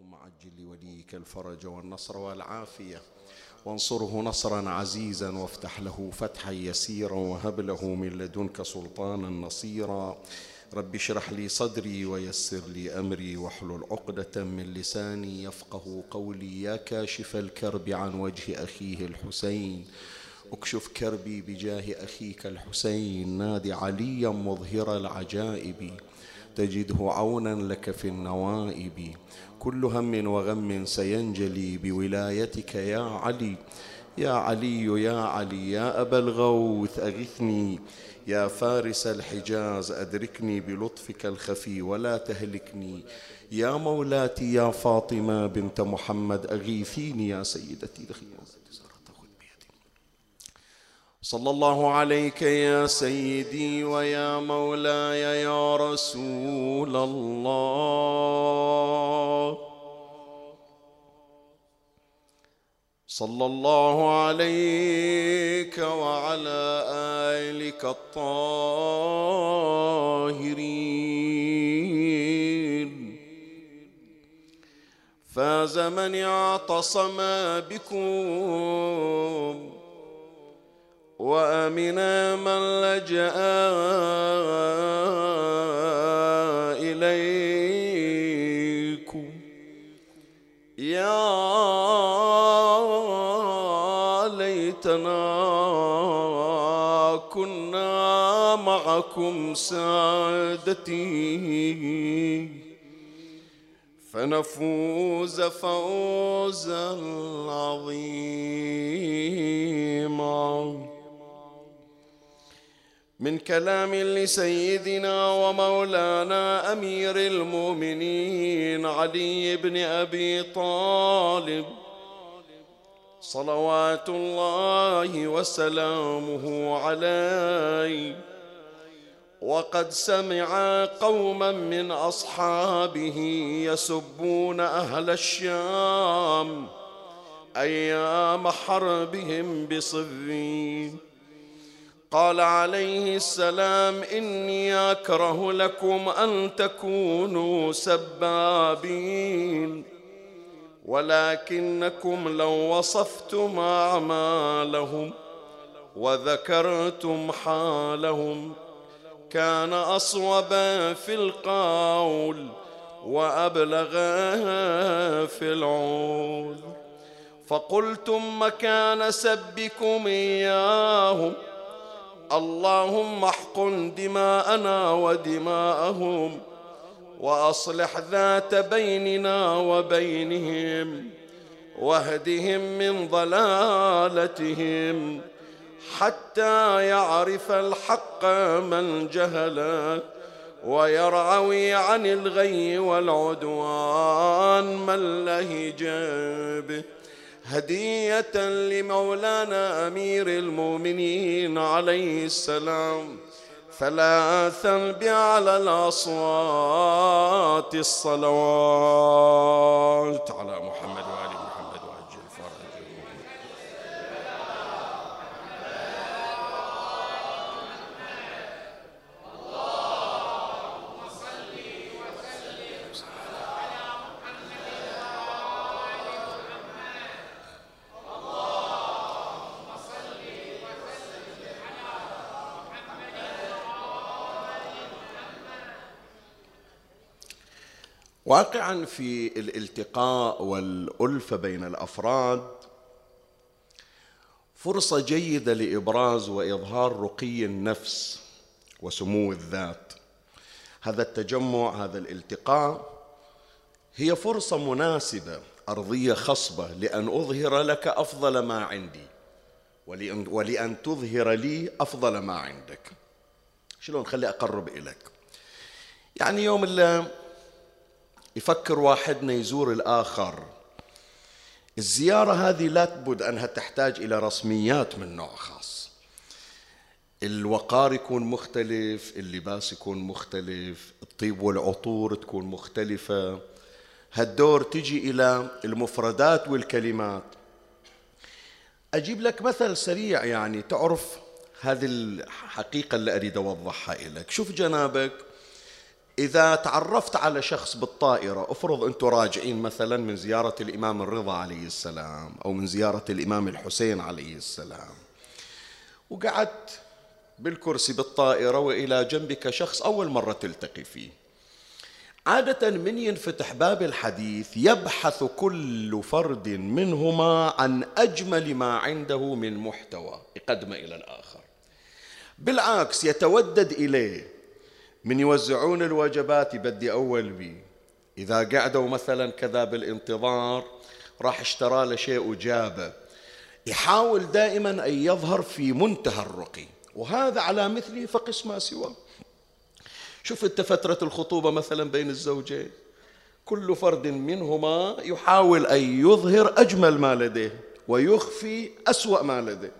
اللهم عجل لوليك الفرج والنصر والعافية، وانصره نصرا عزيزا، وافتح له فتحا يسيرا، وهب له من لدنك سلطانا نصيرا. رب اشرح لي صدري ويسر لي أمري واحلل عقدة من لساني يفقه قولي. يا كاشف الكرب عن وجه أخيه الحسين، اكشف كربي بجاه أخيك الحسين. نادي عليا مظهر العجائب، تجده عونا لك في النوائب. كل هم وغم سينجلي بولايتك يا علي. يا علي يا علي يا أبا الغوث أغثني، يا فارس الحجاز أدركني بلطفك الخفي ولا تهلكني. يا مولاتي يا فاطمة بنت محمد أغيثيني، يا سيدتي الخيام. صلى الله عليك يا سيدي ويا مولاي يا رسول الله. صلى الله عليك وعلى آلك الطاهرين. فاز من اعتصم بكم، وأمن من لجأ إليكم. يا ليتنا كنا معكم سادتي، فنفوز فوزا عظيما. من كلام لسيدنا ومولانا أمير المؤمنين علي بن أبي طالب صلوات الله وسلامه عليه، وقد سمع قوما من أصحابه يسبون أهل الشام أيام حربهم بصفين. قال عليه السلام: إني أكره لكم أن تكونوا سبابين، ولكنكم لو وصفتم أعمالهم وذكرتم حالهم كان أصوب في القول وأبلغ في العول، فقلتم مكان سبكم إياهم: اللهم احقن دماءنا ودماءهم، وأصلح ذات بيننا وبينهم، واهدهم من ضلالتهم حتى يعرف الحق من جهله، ويرعوي عن الغي والعدوان من لهج به. هدية لمولانا أمير المؤمنين عليه السلام ثلاثا بأعلى الأصوات الصلوات على محمد وآل محمد وعجل فرجه. واقعا في الالتقاء والألفة بين الأفراد فرصة جيدة لإبراز وإظهار رقي النفس وسمو الذات. هذا التجمع، هذا الالتقاء، هي فرصة مناسبة، أرضية خصبة، لأن أظهر لك أفضل ما عندي ولأن تظهر لي أفضل ما عندك. شلون خلي أقرب إليك؟ يعني يوم اللي يفكر واحدنا يزور الآخر، الزيارة هذه لا بد أنها تحتاج إلى رسميات من نوع خاص. الوقار يكون مختلف، اللباس يكون مختلف، الطيب والعطور تكون مختلفة. هالدور تجي إلى المفردات والكلمات. أجيب لك مثل سريع يعني تعرف هذه الحقيقة اللي أريد أوضحها إليك. شوف جنابك إذا تعرفت على شخص بالطائرة، أفرض أنتم راجعين مثلا من زيارة الإمام الرضا عليه السلام أو من زيارة الإمام الحسين عليه السلام، وقعدت بالكرسي بالطائرة وإلى جنبك شخص أول مرة تلتقي فيه، عادة من ينفتح باب الحديث يبحث كل فرد منهما عن أجمل ما عنده من محتوى يقدمه إلى الآخر. بالعكس يتودد إليه، من يوزعون الوجبات يبدي أول بي، إذا قعدوا مثلا كذا بالانتظار راح اشترى له شيء وجابه، يحاول دائما أن يظهر في منتهى الرقي، وهذا على مثله فقس ما سواه. شوف أنت فترة الخطوبة مثلا بين الزوجين، كل فرد منهما يحاول أن يظهر أجمل ما لديه ويخفي أسوأ ما لديه.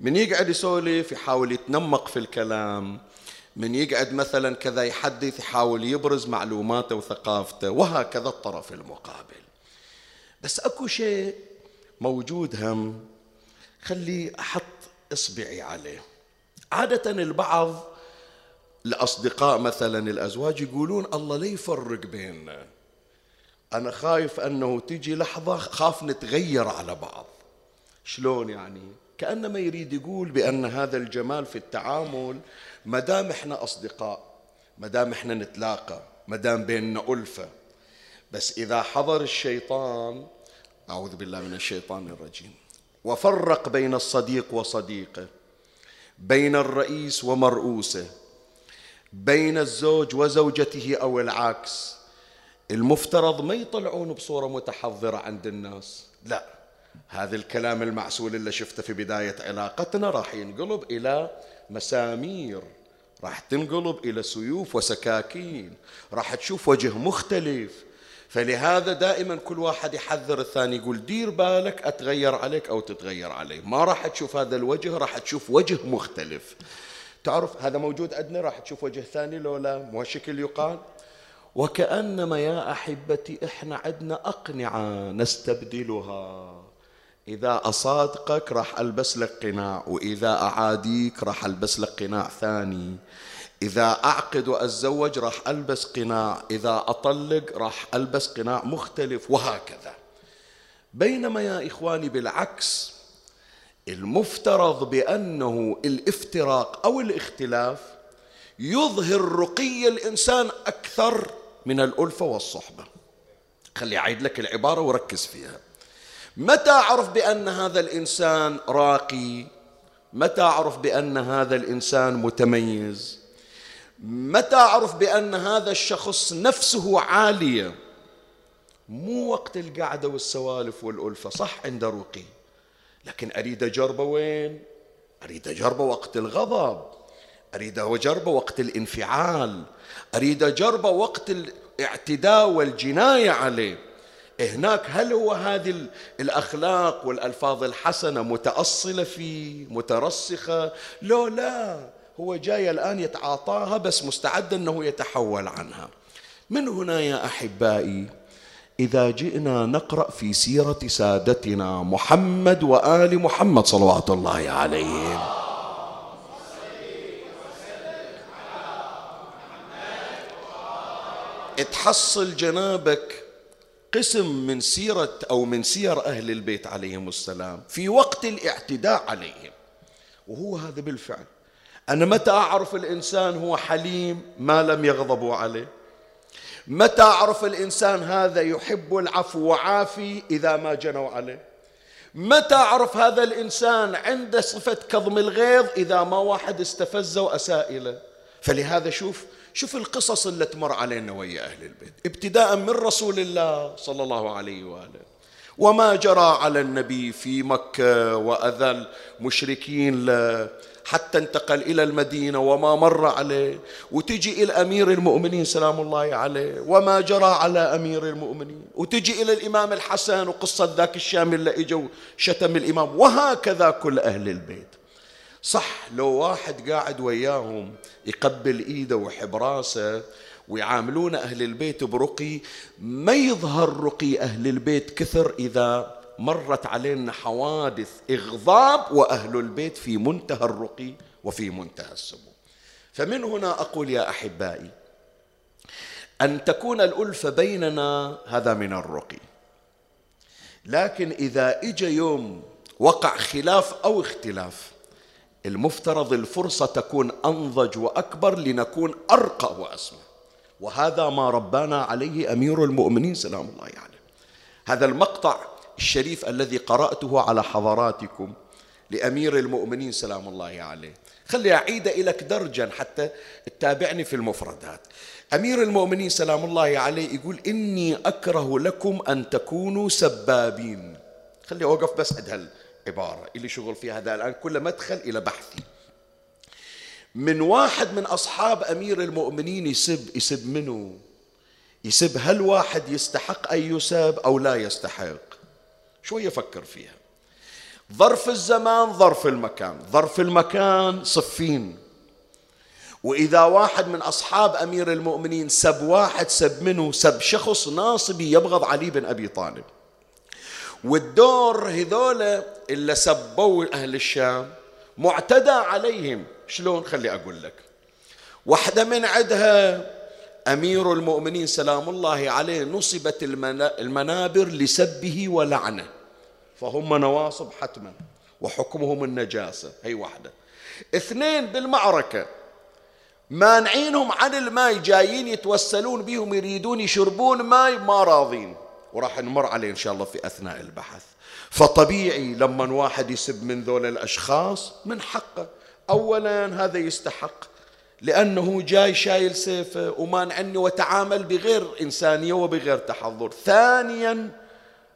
من يقعد يسولف يحاول يتنمق في الكلام، من يقعد مثلا كذا يحدث يحاول يبرز معلوماته وثقافته، وهكذا الطرف المقابل. بس أكو شيء موجود هم خلي أحط إصبعي عليه. عادة البعض الأصدقاء مثلا الأزواج يقولون الله لا يفرق بيننا، أنا خايف أنه تجي لحظة خاف نتغير على بعض. شلون يعني؟ كأنما يريد يقول بأن هذا الجمال في التعامل، مدام إحنا أصدقاء، مدام إحنا نتلاقى، مدام بيننا ألفة. بس إذا حضر الشيطان، أعوذ بالله من الشيطان الرجيم، وفرق بين الصديق وصديقه، بين الرئيس ومرؤوسه، بين الزوج وزوجته أو العكس، المفترض ما يطلعون بصورة متحضرة عند الناس. لا، هذا الكلام المعسول اللي شفته في بداية علاقتنا راح ينقلب إلى مسامير، راح تنقلب إلى سيوف وسكاكين، راح تشوف وجه مختلف. فلهذا دائما كل واحد يحذر الثاني، يقول دير بالك أتغير عليك أو تتغير علي، ما راح تشوف هذا الوجه، راح تشوف وجه مختلف. تعرف هذا موجود عندنا، راح تشوف وجه ثاني لولا مو شكل يقال. وكأنما يا أحبتي إحنا عندنا أقنعة نستبدلها، إذا أصادقك راح ألبس لك قناع، وإذا أعاديك راح ألبس لك قناع ثاني، إذا أعقد وأتزوج راح ألبس قناع، إذا أطلق راح ألبس قناع مختلف، وهكذا. بينما يا إخواني بالعكس، المفترض بأنه الافتراق أو الاختلاف يظهر رقي الإنسان أكثر من الألفة والصحبة. خلي أعيد لك العبارة وركز فيها. متى أعرف بأن هذا الإنسان راقي؟ متى أعرف بأن هذا الإنسان متميز؟ متى أعرف بأن هذا الشخص نفسه عالية؟ مو وقت القعدة والسوالف والألفة، صح عنده رقي، لكن أريد أجربه وين؟ أريد أجربه وقت الغضب، أريد أجربه وقت الانفعال، أريد أجربه وقت الاعتداء والجناية عليه. هناك هل هو هذه الأخلاق والألفاظ الحسنة متأصلة فيه مترسخة؟ لو لا، هو جاي الآن يتعاطاها بس مستعد أنه يتحول عنها. من هنا يا أحبائي إذا جئنا نقرأ في سيرة سادتنا محمد وآل محمد صلوات الله عليهم، تحصل جنابك قسم من سيرة أو من سير أهل البيت عليهم السلام في وقت الاعتداء عليهم. وهو هذا بالفعل. أنا متى أعرف الإنسان هو حليم ما لم يغضبوا عليه؟ متى أعرف الإنسان هذا يحب العفو وعافي إذا ما جنوا عليه؟ متى أعرف هذا الإنسان عنده صفة كظم الغيظ إذا ما واحد استفزه وأساء له؟ فلهذا شوف القصص اللي تمر علينا ويا أهل البيت، ابتداء من رسول الله صلى الله عليه وآله وما جرى على النبي في مكة وأذى المشركين له حتى انتقل إلى المدينة وما مر عليه، وتجي إلى أمير المؤمنين سلام الله عليه وما جرى على أمير المؤمنين، وتجي إلى الإمام الحسن وقصة ذاك الشام اللي إجوا شتم الإمام، وهكذا كل أهل البيت. صح لو واحد قاعد وياهم يقبل إيده ويحب راسه ويعاملون أهل البيت برقي، ما يظهر رقي أهل البيت كثر إذا مرت علينا حوادث إغضاب وأهل البيت في منتهى الرقي وفي منتهى السمو. فمن هنا أقول يا أحبائي أن تكون الألفة بيننا هذا من الرقي. لكن إذا إجى يوم وقع خلاف أو اختلاف، المفترض الفرصة تكون أنضج وأكبر لنكون أرقى وأسمى، وهذا ما ربانا عليه أمير المؤمنين سلام الله عليه. يعني هذا المقطع الشريف الذي قرأته على حضراتكم لأمير المؤمنين سلام الله عليه يعني. خلي أعيد لك درجا حتى تتابعني في المفردات. أمير المؤمنين سلام الله عليه يعني يقول: إني أكره لكم أن تكونوا سبابين. خلي أوقف بس عند هالعبارة اللي شغل فيها هذا الآن، كل ما أدخل إلى بحثي من واحد من أصحاب أمير المؤمنين يسب منه، يسب هل واحد يستحق أن يسب أو لا يستحق؟ شوية فكر فيها. ظرف الزمان، ظرف المكان. ظرف المكان صفين، وإذا واحد من أصحاب أمير المؤمنين سب واحد، سب منه، سب شخص ناصبي يبغض علي بن أبي طالب. والدور هذولا اللي سبوا أهل الشام معتدى عليهم. شلون؟ خلي أقول لك. واحدة من عدها أمير المؤمنين سلام الله عليه نصبت المنابر لسبه ولعنه، فهم نواصب حتما وحكمهم النجاسة. هي واحدة. اثنين بالمعركة مانعينهم عن الماء، جايين يتوسلون بهم يريدون يشربون ماء ما راضين، وراح نمر عليه إن شاء الله في أثناء البحث. فطبيعي لما واحد يسب من ذول الأشخاص من حقه، أولا هذا يستحق لأنه جاي شايل سيفه ومانعني وتعامل بغير إنسانية وبغير تحضر. ثانيا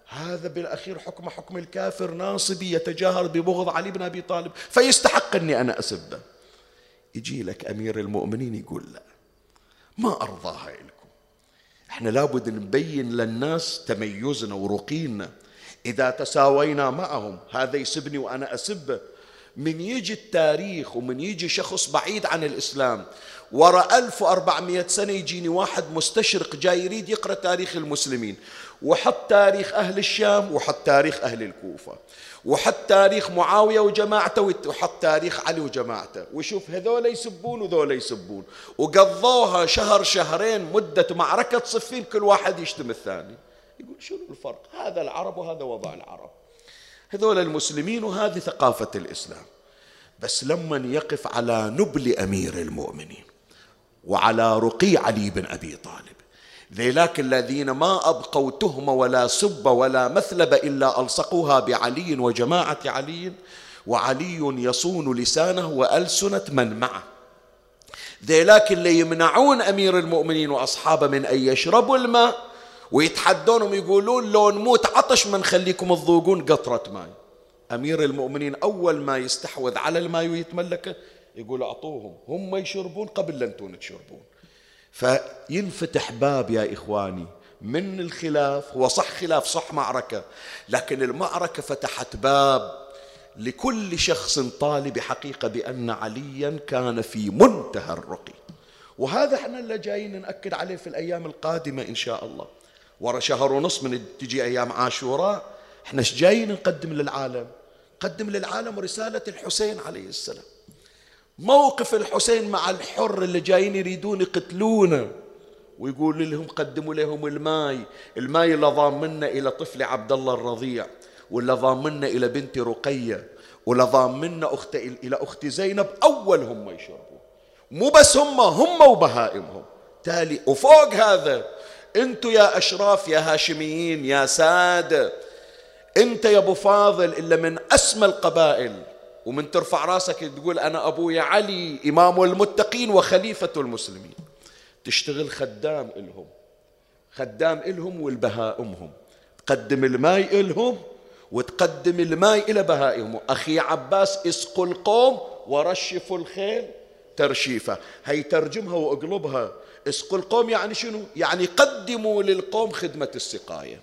هذا بالأخير حكم حكم الكافر ناصبي يتجاهر ببغض علي بن أبي طالب، فيستحق أني أنا أسبه. يجي لك أمير المؤمنين يقول: لا، ما أرضاها لكم. احنا لابد نبين للناس تميزنا ورقينا. إذا تساوينا معهم، هذا يسبني وأنا أسبه، من يجي التاريخ ومن يجي شخص بعيد عن الإسلام وراء 1400 سنة يجيني واحد مستشرق جاي يريد يقرأ تاريخ المسلمين، وحط تاريخ أهل الشام، وحط تاريخ أهل الكوفة، وحط تاريخ معاوية وجماعته، وحط تاريخ علي وجماعته، وشوف هذول يسبون وذول يسبون، وقضوها شهر شهرين مدة معركة صفين كل واحد يشتم الثاني. يقول شنو الفرق؟ هذا العرب وهذا وضع العرب، هذول المسلمين وهذه ثقافة الإسلام. بس لما يقف على نبل أمير المؤمنين وعلى رقي علي بن أبي طالب، ذيلاك الذين ما أبقوا تهمة ولا سب ولا مثلب إلا ألصقوها بعلي وجماعة علي، وعلي يصون لسانه وألسنة من معه. ذيلاك اللي يمنعون أمير المؤمنين وأصحابه من أن يشربوا الماء ويتحدونهم يقولون لو نموت عطش ما نخليكم تذوقون قطرة ماء. أمير المؤمنين أول ما يستحوذ على الماء ويتملكه يقول أعطوهم، هم يشربون قبل لا انتون تشربون. فينفتح باب يا إخواني من الخلاف. هو صح خلاف، صح معركة، لكن المعركة فتحت باب لكل شخص طالب حقيقة بأن عليا كان في منتهى الرقي. وهذا احنا اللي جايين نأكد عليه في الأيام القادمة إن شاء الله. ورا شهر ونص من تجي أيام عاشوراء، احنا جايين نقدم للعالم، نقدم للعالم رسالة الحسين عليه السلام، موقف الحسين مع الحر اللي جايين يريدون يقتلونه، ويقول لهم قدموا لهم الماي، الماي اللي ضامنا إلى طفل عبد الله الرضيع، واللي ضامنا إلى بنت رقية، واللي ضامنا إلى أخت زينب. أولهم ما يشربوا، مو بس هم وبهائمهم. تالي وفوق هذا انتو يا أشراف، يا هاشميين، يا سادة، انت يا أبو فاضل إلا من أسمى القبائل، ومن ترفع راسك تقول أنا أبويا علي إمام المتقين وخليفة المسلمين، تشتغل خدام إلهم، خدام إلهم والبهائمهم، تقدم الماء إلهم وتقدم الماء إلى بهائمهم. أخي عباس اسقوا القوم ورشفوا الخيل ترشيفة. هي ترجمها وأقلبها. اسقوا القوم يعني شنو؟ يعني قدموا للقوم خدمة السقاية.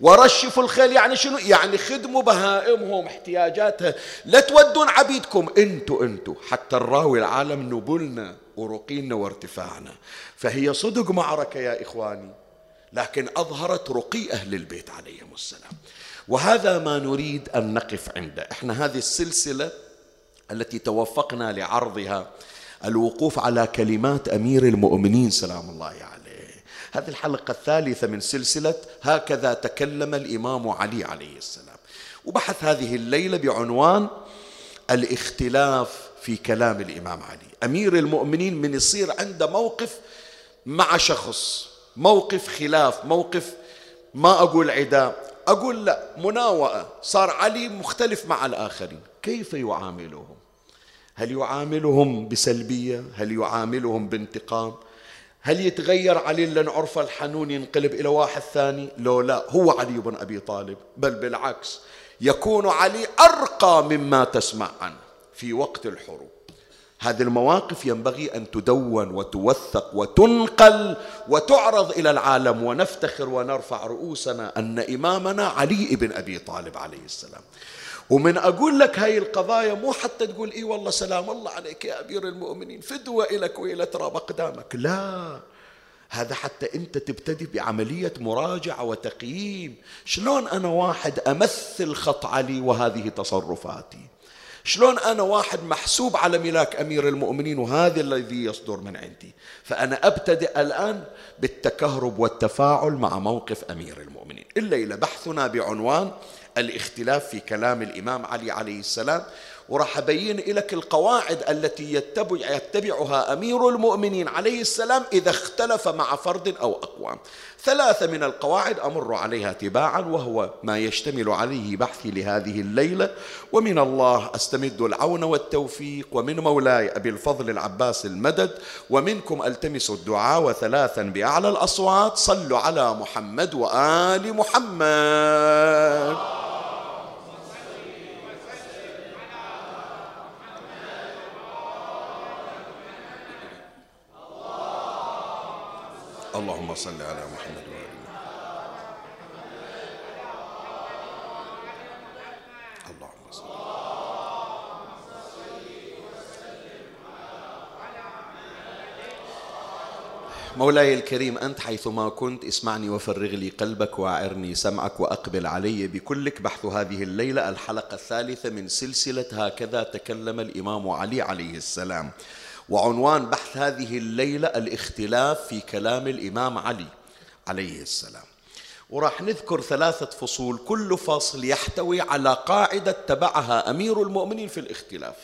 ورشفوا الخيل يعني شنو؟ يعني خدموا بهائمهم احتياجاتها، لا تودون عبيدكم، انتو حتى نراوي العالم نبلنا ورقينا وارتفاعنا. فهي صدق معركة يا إخواني، لكن أظهرت رقي أهل البيت عليهم السلام، وهذا ما نريد أن نقف عنده. احنا هذه السلسلة التي توفقنا لعرضها الوقوف على كلمات أمير المؤمنين سلام الله عليه، هذه الحلقة الثالثة من سلسلة هكذا تكلم الإمام علي عليه السلام. وبحث هذه الليلة بعنوان الاختلاف في كلام الإمام علي. أمير المؤمنين من يصير عنده موقف مع شخص، موقف خلاف، موقف ما أقول عداء، أقول لا، مناوئة، صار علي مختلف مع الآخرين، كيف يعاملهم؟ هل يعاملهم بسلبية؟ هل يعاملهم بانتقام؟ هل يتغير علي لأن عرفه الحنون ينقلب إلى واحد ثاني؟ لو لا، هو علي بن أبي طالب، بل بالعكس يكون علي أرقى مما تسمع عنه في وقت الحروب. هذه المواقف ينبغي أن تدون وتوثق وتنقل وتعرض إلى العالم، ونفتخر ونرفع رؤوسنا أن إمامنا علي بن أبي طالب عليه السلام. ومن أقول لك هاي القضايا مو حتى تقول إيه والله سلام الله عليك يا أمير المؤمنين، فدوة إلك وإلى تراب أقدامك، لا، هذا حتى أنت تبتدي بعملية مراجعة وتقييم. شلون أنا واحد أمثل خط علي وهذه تصرفاتي؟ شلون أنا واحد محسوب على ملاك أمير المؤمنين وهذا الذي يصدر من عندي؟ فأنا أبتدئ الآن بالتكهرب والتفاعل مع موقف أمير المؤمنين. الليلة بحثنا بعنوان الاختلاف في كلام الإمام علي عليه السلام، وراح أبين لك القواعد التي يتبعها أمير المؤمنين عليه السلام إذا اختلف مع فرد أو أقوام. ثلاثة من القواعد أمر عليها تباعا، وهو ما يشتمل عليه بحثي لهذه الليلة، ومن الله أستمد العون والتوفيق، ومن مولاي أبي الفضل العباس المدد، ومنكم ألتمس الدعاء، وثلاثا بأعلى الأصوات صلوا على محمد وآل محمد. اللهم صل على محمد وآل محمد. اللهم صل وسلم على مولاي الكريم. أنت حيثما كنت اسمعني وفرغ لي قلبك وأعرني سمعك وأقبل علي بكلك. بحث هذه الليلة الحلقة الثالثة من سلسلة هكذا تكلم الإمام علي عليه السلام، وعنوان بحث هذه الليلة الاختلاف في كلام الإمام علي عليه السلام. وراح نذكر ثلاثة فصول، كل فصل يحتوي على قاعدة تبعها أمير المؤمنين في الاختلاف.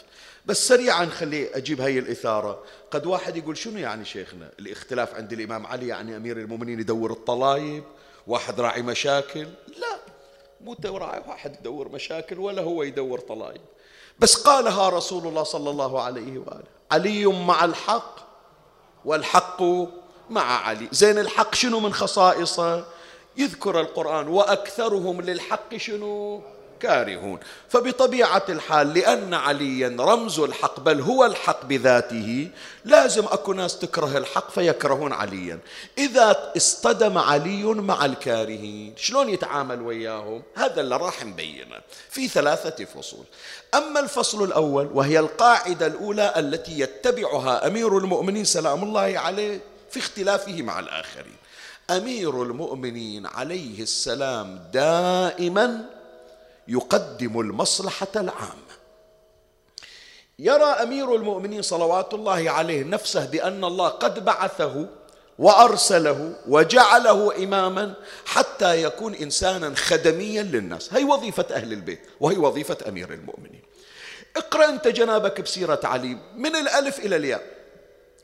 بس سريعا خلي أجيب هاي الإثارة. قد واحد يقول شنو يعني شيخنا الاختلاف عند الإمام علي؟ يعني أمير المؤمنين يدور الطلايب، واحد راعي مشاكل؟ لا، مو راعي واحد يدور مشاكل ولا هو يدور طلايب، بس قالها رسول الله صلى الله عليه وآله، علي مع الحق والحق مع علي. زين الحق شنو من خصائصه؟ يذكر القرآن وأكثرهم للحق شنو كارهون. فبطبيعة الحال لأن عليا رمز الحق بل هو الحق بذاته، لازم أكو ناس تكره الحق فيكرهون عليا. إذا اصطدم علي مع الكارهين شلون يتعامل وياهم؟ هذا اللي راح نبينه في ثلاثة فصول. أما الفصل الأول وهي القاعدة الأولى التي يتبعها أمير المؤمنين سلام الله عليه في اختلافه مع الآخرين، أمير المؤمنين عليه السلام دائماً يقدم المصلحة العامة. يرى أمير المؤمنين صلوات الله عليه نفسه بأن الله قد بعثه وأرسله وجعله إماما حتى يكون إنسانا خدميا للناس. هي وظيفة أهل البيت وهي وظيفة أمير المؤمنين. اقرأ أنت جنابك بسيرة علي من الألف إلى الياء،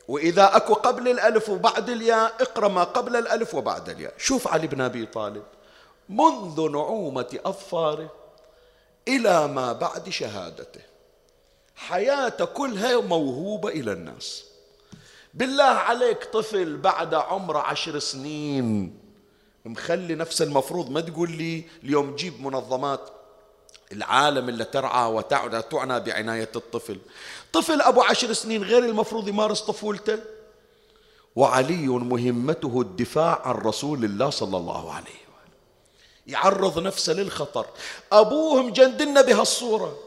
وإذا أكو قبل الألف وبعد الياء اقرأ ما قبل الألف وبعد الياء. شوف علي بن أبي طالب منذ نعومة أظفاره إلى ما بعد شهادته، حياته كلها موهوبة إلى الناس. بالله عليك طفل بعد عمره 10 سنين مخلي نفسه، المفروض ما تقول لي اليوم جيب منظمات العالم اللي ترعى وتعنى بعناية الطفل. طفل أبو 10 سنين غير المفروض يمارس طفولته، وعلي مهمته الدفاع عن رسول الله صلى الله عليه، يعرض نفسه للخطر. أبوهم جندلنا بهالصورة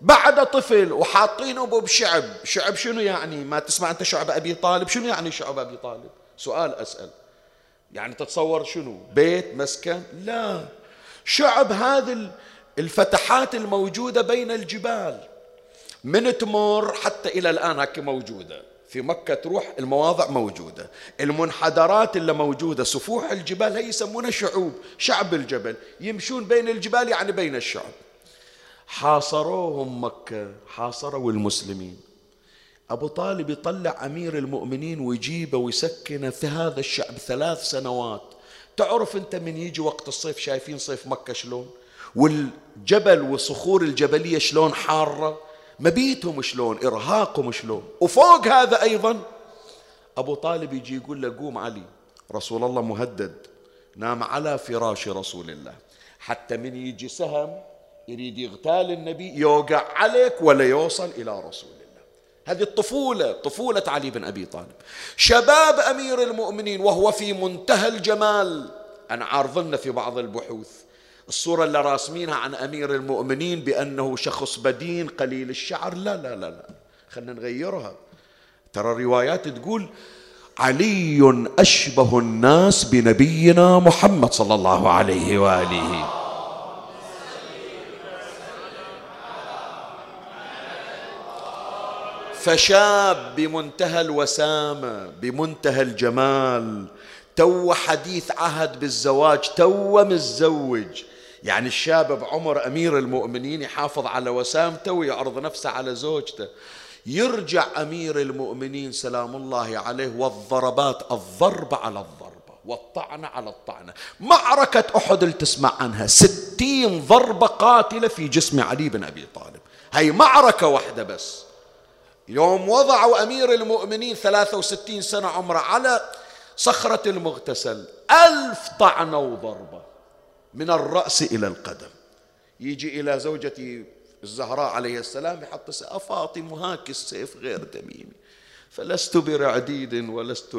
بعد طفل وحاطين أبوه بشعب. شعب شنو يعني؟ ما تسمع أنت شعب أبي طالب؟ شنو يعني شعب أبي طالب؟ سؤال أسأل. يعني تتصور شنو؟ بيت، مسكن؟ لا، شعب هذه الفتحات الموجودة بين الجبال من تمر حتى إلى الآن هكي موجودة في مكة تروح المواضع موجودة، المنحدرات اللي موجودة، سفوح الجبال، هي يسمونها شعوب، شعب الجبل، يمشون بين الجبال يعني بين الشعب. حاصروهم مكة، حاصروا المسلمين. أبو طالب يطلع أمير المؤمنين ويجيبه ويسكنه في هذا الشعب 3 سنوات. تعرف أنت من يجي وقت الصيف، شايفين صيف مكة شلون، والجبل والصخور الجبلية شلون حارة، مبيتهم شلون، إرهاقهم شلون. وفوق هذا أيضا أبو طالب يجي يقول له قوم علي، رسول الله مهدد، نام على فراش رسول الله، حتى من يجي سهم يريد يغتال النبي يوقع عليك ولا يوصل إلى رسول الله. هذه الطفولة، طفولة علي بن أبي طالب. شباب أمير المؤمنين وهو في منتهى الجمال. أنا عارضنا في بعض البحوث الصورة اللي راسمينها عن أمير المؤمنين بأنه شخص بدين قليل الشعر، لا لا لا لا، خلنا نغيرها. ترى الروايات تقول علي أشبه الناس بنبينا محمد صلى الله عليه وآله. فشاب بمنتهى الوسامة، بمنتهى الجمال، تو حديث عهد بالزواج، تو متزوج. يعني الشاب بعمر أمير المؤمنين يحافظ على وسامته ويعرض نفسه على زوجته. يرجع أمير المؤمنين سلام الله عليه والضربات، الضرب على الضربة والطعنة على الطعنة. معركة أحد اللي تسمع عنها 60 ضربة قاتلة في جسم علي بن أبي طالب، هي معركة واحدة بس. يوم وضعوا أمير المؤمنين 63 سنة عمره على صخرة المغتسل، 1000 طعنة وضربة من الرأس إلى القدم. يجي إلى زوجتي الزهراء عليه السلام يحط سيف، فاطم هاك السيف غير تميمي، فلست برعديد ولست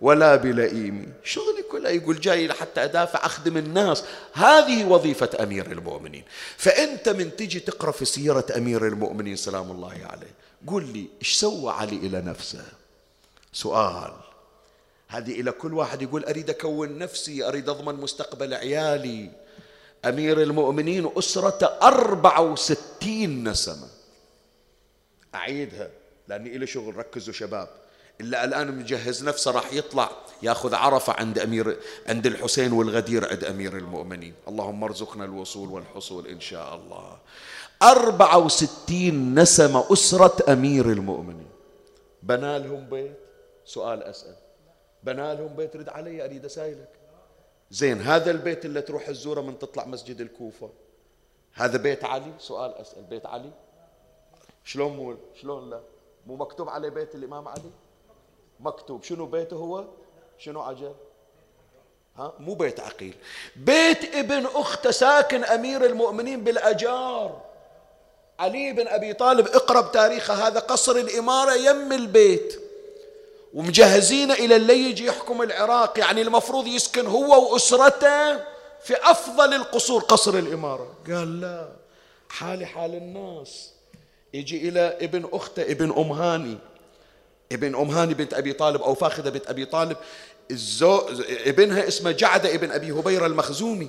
ولا بلئيم، شغلي كله يقول جاي حتى أدافع أخدم الناس، هذه وظيفة أمير المؤمنين. فأنت من تجي تقرأ في سيرة أمير المؤمنين سلام الله عليه، قل لي إيش سوى علي إلى نفسه؟ سؤال هذه إلى كل واحد يقول أريد أكون نفسي، أريد أضمن مستقبل عيالي. أمير المؤمنين أسرة 64 نسمة، أعيدها لأني إلي شغل، ركزوا شباب، إلا الآن مجهز نفسه راح يطلع يأخذ عرفة عند الحسين والغدير عند أمير المؤمنين. اللهم ارزقنا الوصول والحصول إن شاء الله. 64 نسمة أسرة أمير المؤمنين، بنى لهم بيت؟ سؤال أسأل، بنى لهم بيت؟ رد علي أريد أسائلك. زين هذا البيت اللي تروح الزورة من تطلع مسجد الكوفة، هذا بيت علي؟ سؤال أسأل، بيت علي؟ شلون مول؟ شلون لا؟ مو مكتوب عليه بيت الإمام علي؟ مكتوب. شنو بيته هو؟ شنو عجب؟ ها؟ مو بيت عقيل، بيت ابن أخت ساكن أمير المؤمنين بالأجار. علي بن أبي طالب اقرب تاريخه، هذا قصر الإمارة يم البيت، ومجهزين إلى اللي يجي يحكم العراق، يعني المفروض يسكن هو وأسرته في أفضل القصور قصر الإمارة. قال لا، حالي حال الناس. يجي إلى ابن أخته ابن أم هاني، ابن أم هاني بنت أبي طالب أو فاخذة بنت أبي طالب، ابنها اسمه جعدة ابن أبي هبيرة المخزومي.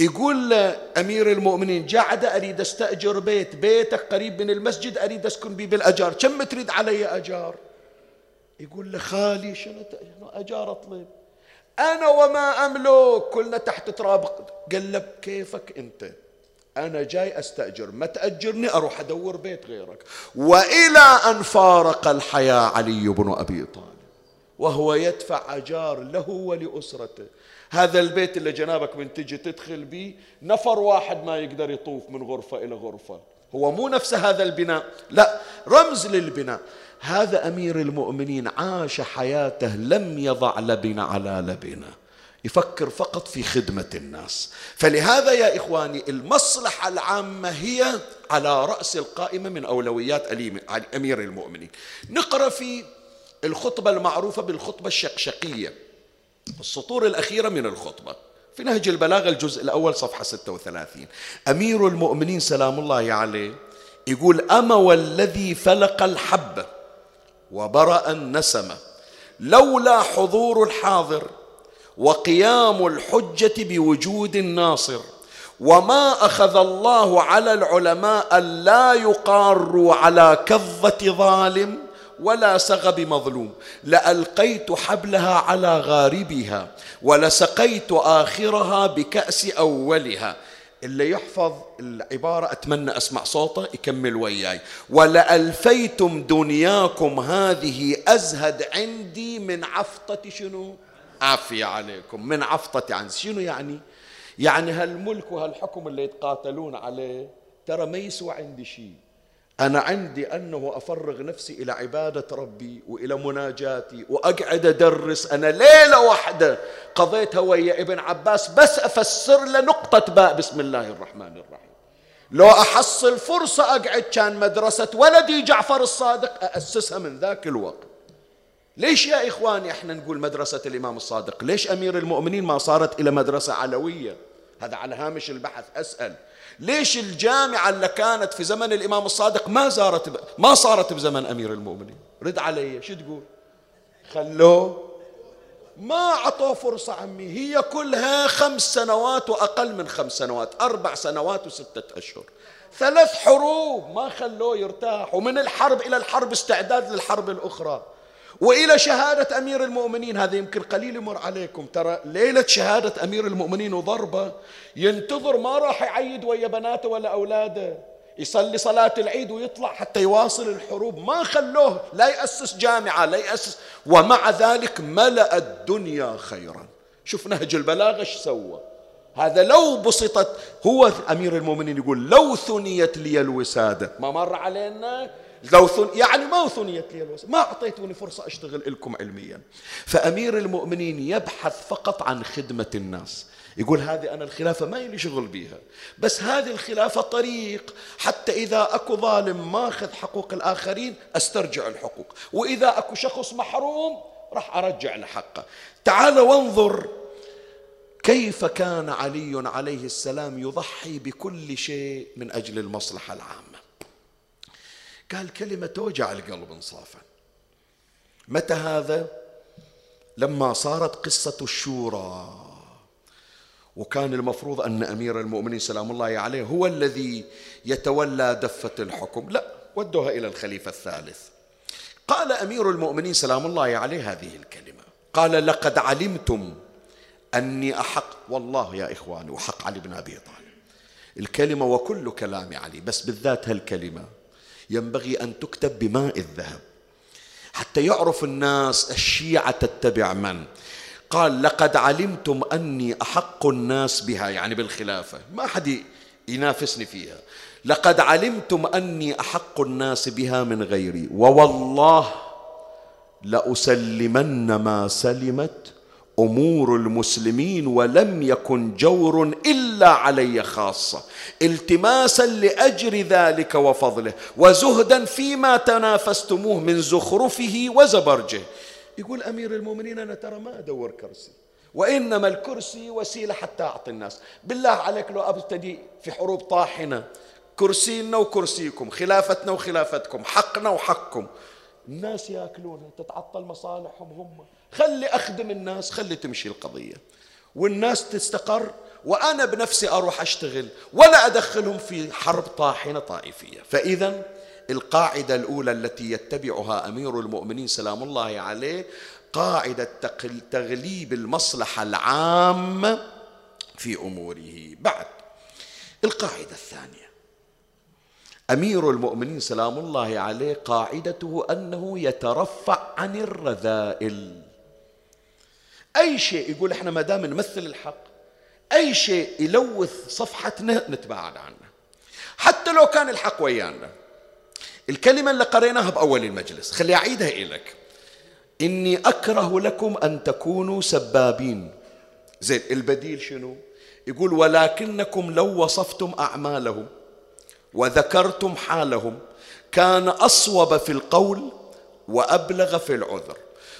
يقول أمير المؤمنين جعدة أريد أستأجر بيت، بيتك قريب من المسجد أريد أسكن بيه بالأجار، كم تريد علي أجار؟ يقول له خالي شنو أجار أطلب، أنا وما أملك كلنا تحت تراب. قال له كيفك أنت، أنا جاي أستأجر، ما تأجرني أروح أدور بيت غيرك. وإلى أن فارق الحياة علي بن أبي طالب وهو يدفع أجار له ولأسرته. هذا البيت اللي جنابك من تجي تدخل بيه نفر واحد ما يقدر يطوف من غرفة إلى غرفة، هو مو نفس هذا البناء، لا، رمز للبناء. هذا أمير المؤمنين عاش حياته لم يضع لبنة على لبنة، يفكر فقط في خدمة الناس. فلهذا يا إخواني المصلحة العامة هي على رأس القائمة من أولويات أمير المؤمنين. نقرأ في الخطبة المعروفة بالخطبة الشقشقية، السطور الأخيرة من الخطبة في نهج البلاغة الجزء الأول صفحة 36. أمير المؤمنين سلام الله عليه يقول أما والذي فلق الحبة وبرأ النسمة لولا حضور الحاضر وقيام الحجة بوجود الناصر وما أخذ الله على العلماء ألا يقاروا على كظة ظالم ولا سغب مظلوم، لألقيت حبلها على غاربها ولسقيت آخرها بكأس أولها. اللي يحفظ العبارة أتمنى أسمع صوته يكمل وياي، ولألفيتم دنياكم هذه أزهد عندي من عفطة شنو؟ عافية عليكم، من عفطة عن شنو يعني؟ يعني هالملك وهالحكم اللي يتقاتلون عليه ترى ما يسوى عندي شيء، أنا عندي أنه أفرغ نفسي إلى عبادة ربي وإلى مناجاتي وأقعد أدرس. أنا ليلة واحدة قضيتها ويا ابن عباس بس أفسر له نقطة باء بسم الله الرحمن الرحيم. لو أحصل فرصة أقعد كان مدرسة ولدي جعفر الصادق أأسسها من ذاك الوقت. ليش يا إخواني إحنا نقول مدرسة الإمام الصادق؟ ليش أمير المؤمنين ما صارت إلى مدرسة علوية؟ هذا على هامش البحث أسأل. ليش الجامعة اللي كانت في زمن الإمام الصادق ما صارت بزمن أمير المؤمنين؟ رد علي شو تقول؟ خلوه، ما عطوه فرصة عمي. هي كلها 5 سنوات وأقل من 5 سنوات، 4 سنوات و6 أشهر، 3 حروب ما خلوه يرتاح، ومن الحرب إلى الحرب استعداد للحرب الأخرى وإلى شهادة أمير المؤمنين. هذا يمكن قليل يمر عليكم، ترى ليلة شهادة أمير المؤمنين وضربة ينتظر، ما راح يعيد ويا بناته ولا أولاده، يصلي صلاة العيد ويطلع حتى يواصل الحروب. ما خلوه لا يأسس جامعة لا يأسس، ومع ذلك ملأ الدنيا خيرا. شوف نهج البلاغة ايش سوى. هذا لو بسطت، هو أمير المؤمنين يقول لو ثنيت لي الوسادة، ما مر علينا يعني ما ثنيت لي الوسادة، ما أعطيتوني فرصة أشتغل لكم علميا. فأمير المؤمنين يبحث فقط عن خدمة الناس، يقول هذه أنا الخلافة ما يلي شغل بيها، بس هذه الخلافة طريق حتى إذا أكو ظالم ماخذ حقوق الآخرين أسترجع الحقوق، وإذا أكو شخص محروم راح أرجع لحقه. تعال وانظر كيف كان علي عليه السلام يضحي بكل شيء من أجل المصلحة العامة. قال كلمة توجع القلب انصافا. متى هذا؟ لما صارت قصة الشورى، وكان المفروض أن أمير المؤمنين سلام الله عليه هو الذي يتولى دفة الحكم، لا ودوها إلى الخليفة الثالث. قال أمير المؤمنين سلام الله عليه هذه الكلمة، قال لقد علمتم أني أحق، والله يا إخواني وحق علي بن أبي طالب الكلمة وكل كلام علي، بس بالذات هالكلمة ينبغي أن تكتب بماء الذهب حتى يعرف الناس الشيعة تتبع من. قال لقد علمتم أني أحق الناس بها، يعني بالخلافة، ما أحد ينافسني فيها. لقد علمتم أني أحق الناس بها من غيري، ووالله لأسلمن ما سلمت أمور المسلمين ولم يكن جور إلا علي خاصة، التماسا لأجر ذلك وفضله، وزهدا فيما تنافستموه من زخرفه وزبرجه. يقول أمير المؤمنين أنا ترى ما أدور كرسي، وإنما الكرسي وسيلة حتى أعطي الناس. بالله عليك لو أبتدي في حروب طاحنة، كرسينا وكرسيكم، خلافتنا وخلافتكم، حقنا وحقكم، الناس يأكلونها، تتعطل مصالحهم هم. خلي أخدم الناس، خلي تمشي القضية والناس تستقر، وأنا بنفسي أروح أشتغل ولا أدخلهم في حرب طاحنة طائفية. فإذا القاعدة الأولى التي يتبعها أمير المؤمنين سلام الله عليه قاعدة تغليب المصلحة العامة في أموره. بعد القاعدة الثانية، أمير المؤمنين سلام الله عليه قاعدته أنه يترفع عن الرذائل. أي شيء يقول إحنا ما دام نمثل الحق، أي شيء يلوث صفحتنا نتباعد عنه حتى لو كان الحق ويانا. الكلمة اللي قريناها بأول المجلس خلي أعيدها إليك، إني أكره لكم أن تكونوا سبابين. زين، البديل شنو؟ يقول ولكنكم لو وصفتم أعمالهم وذكرتم حالهم كان أصوب في القول وأبلغ في العذر،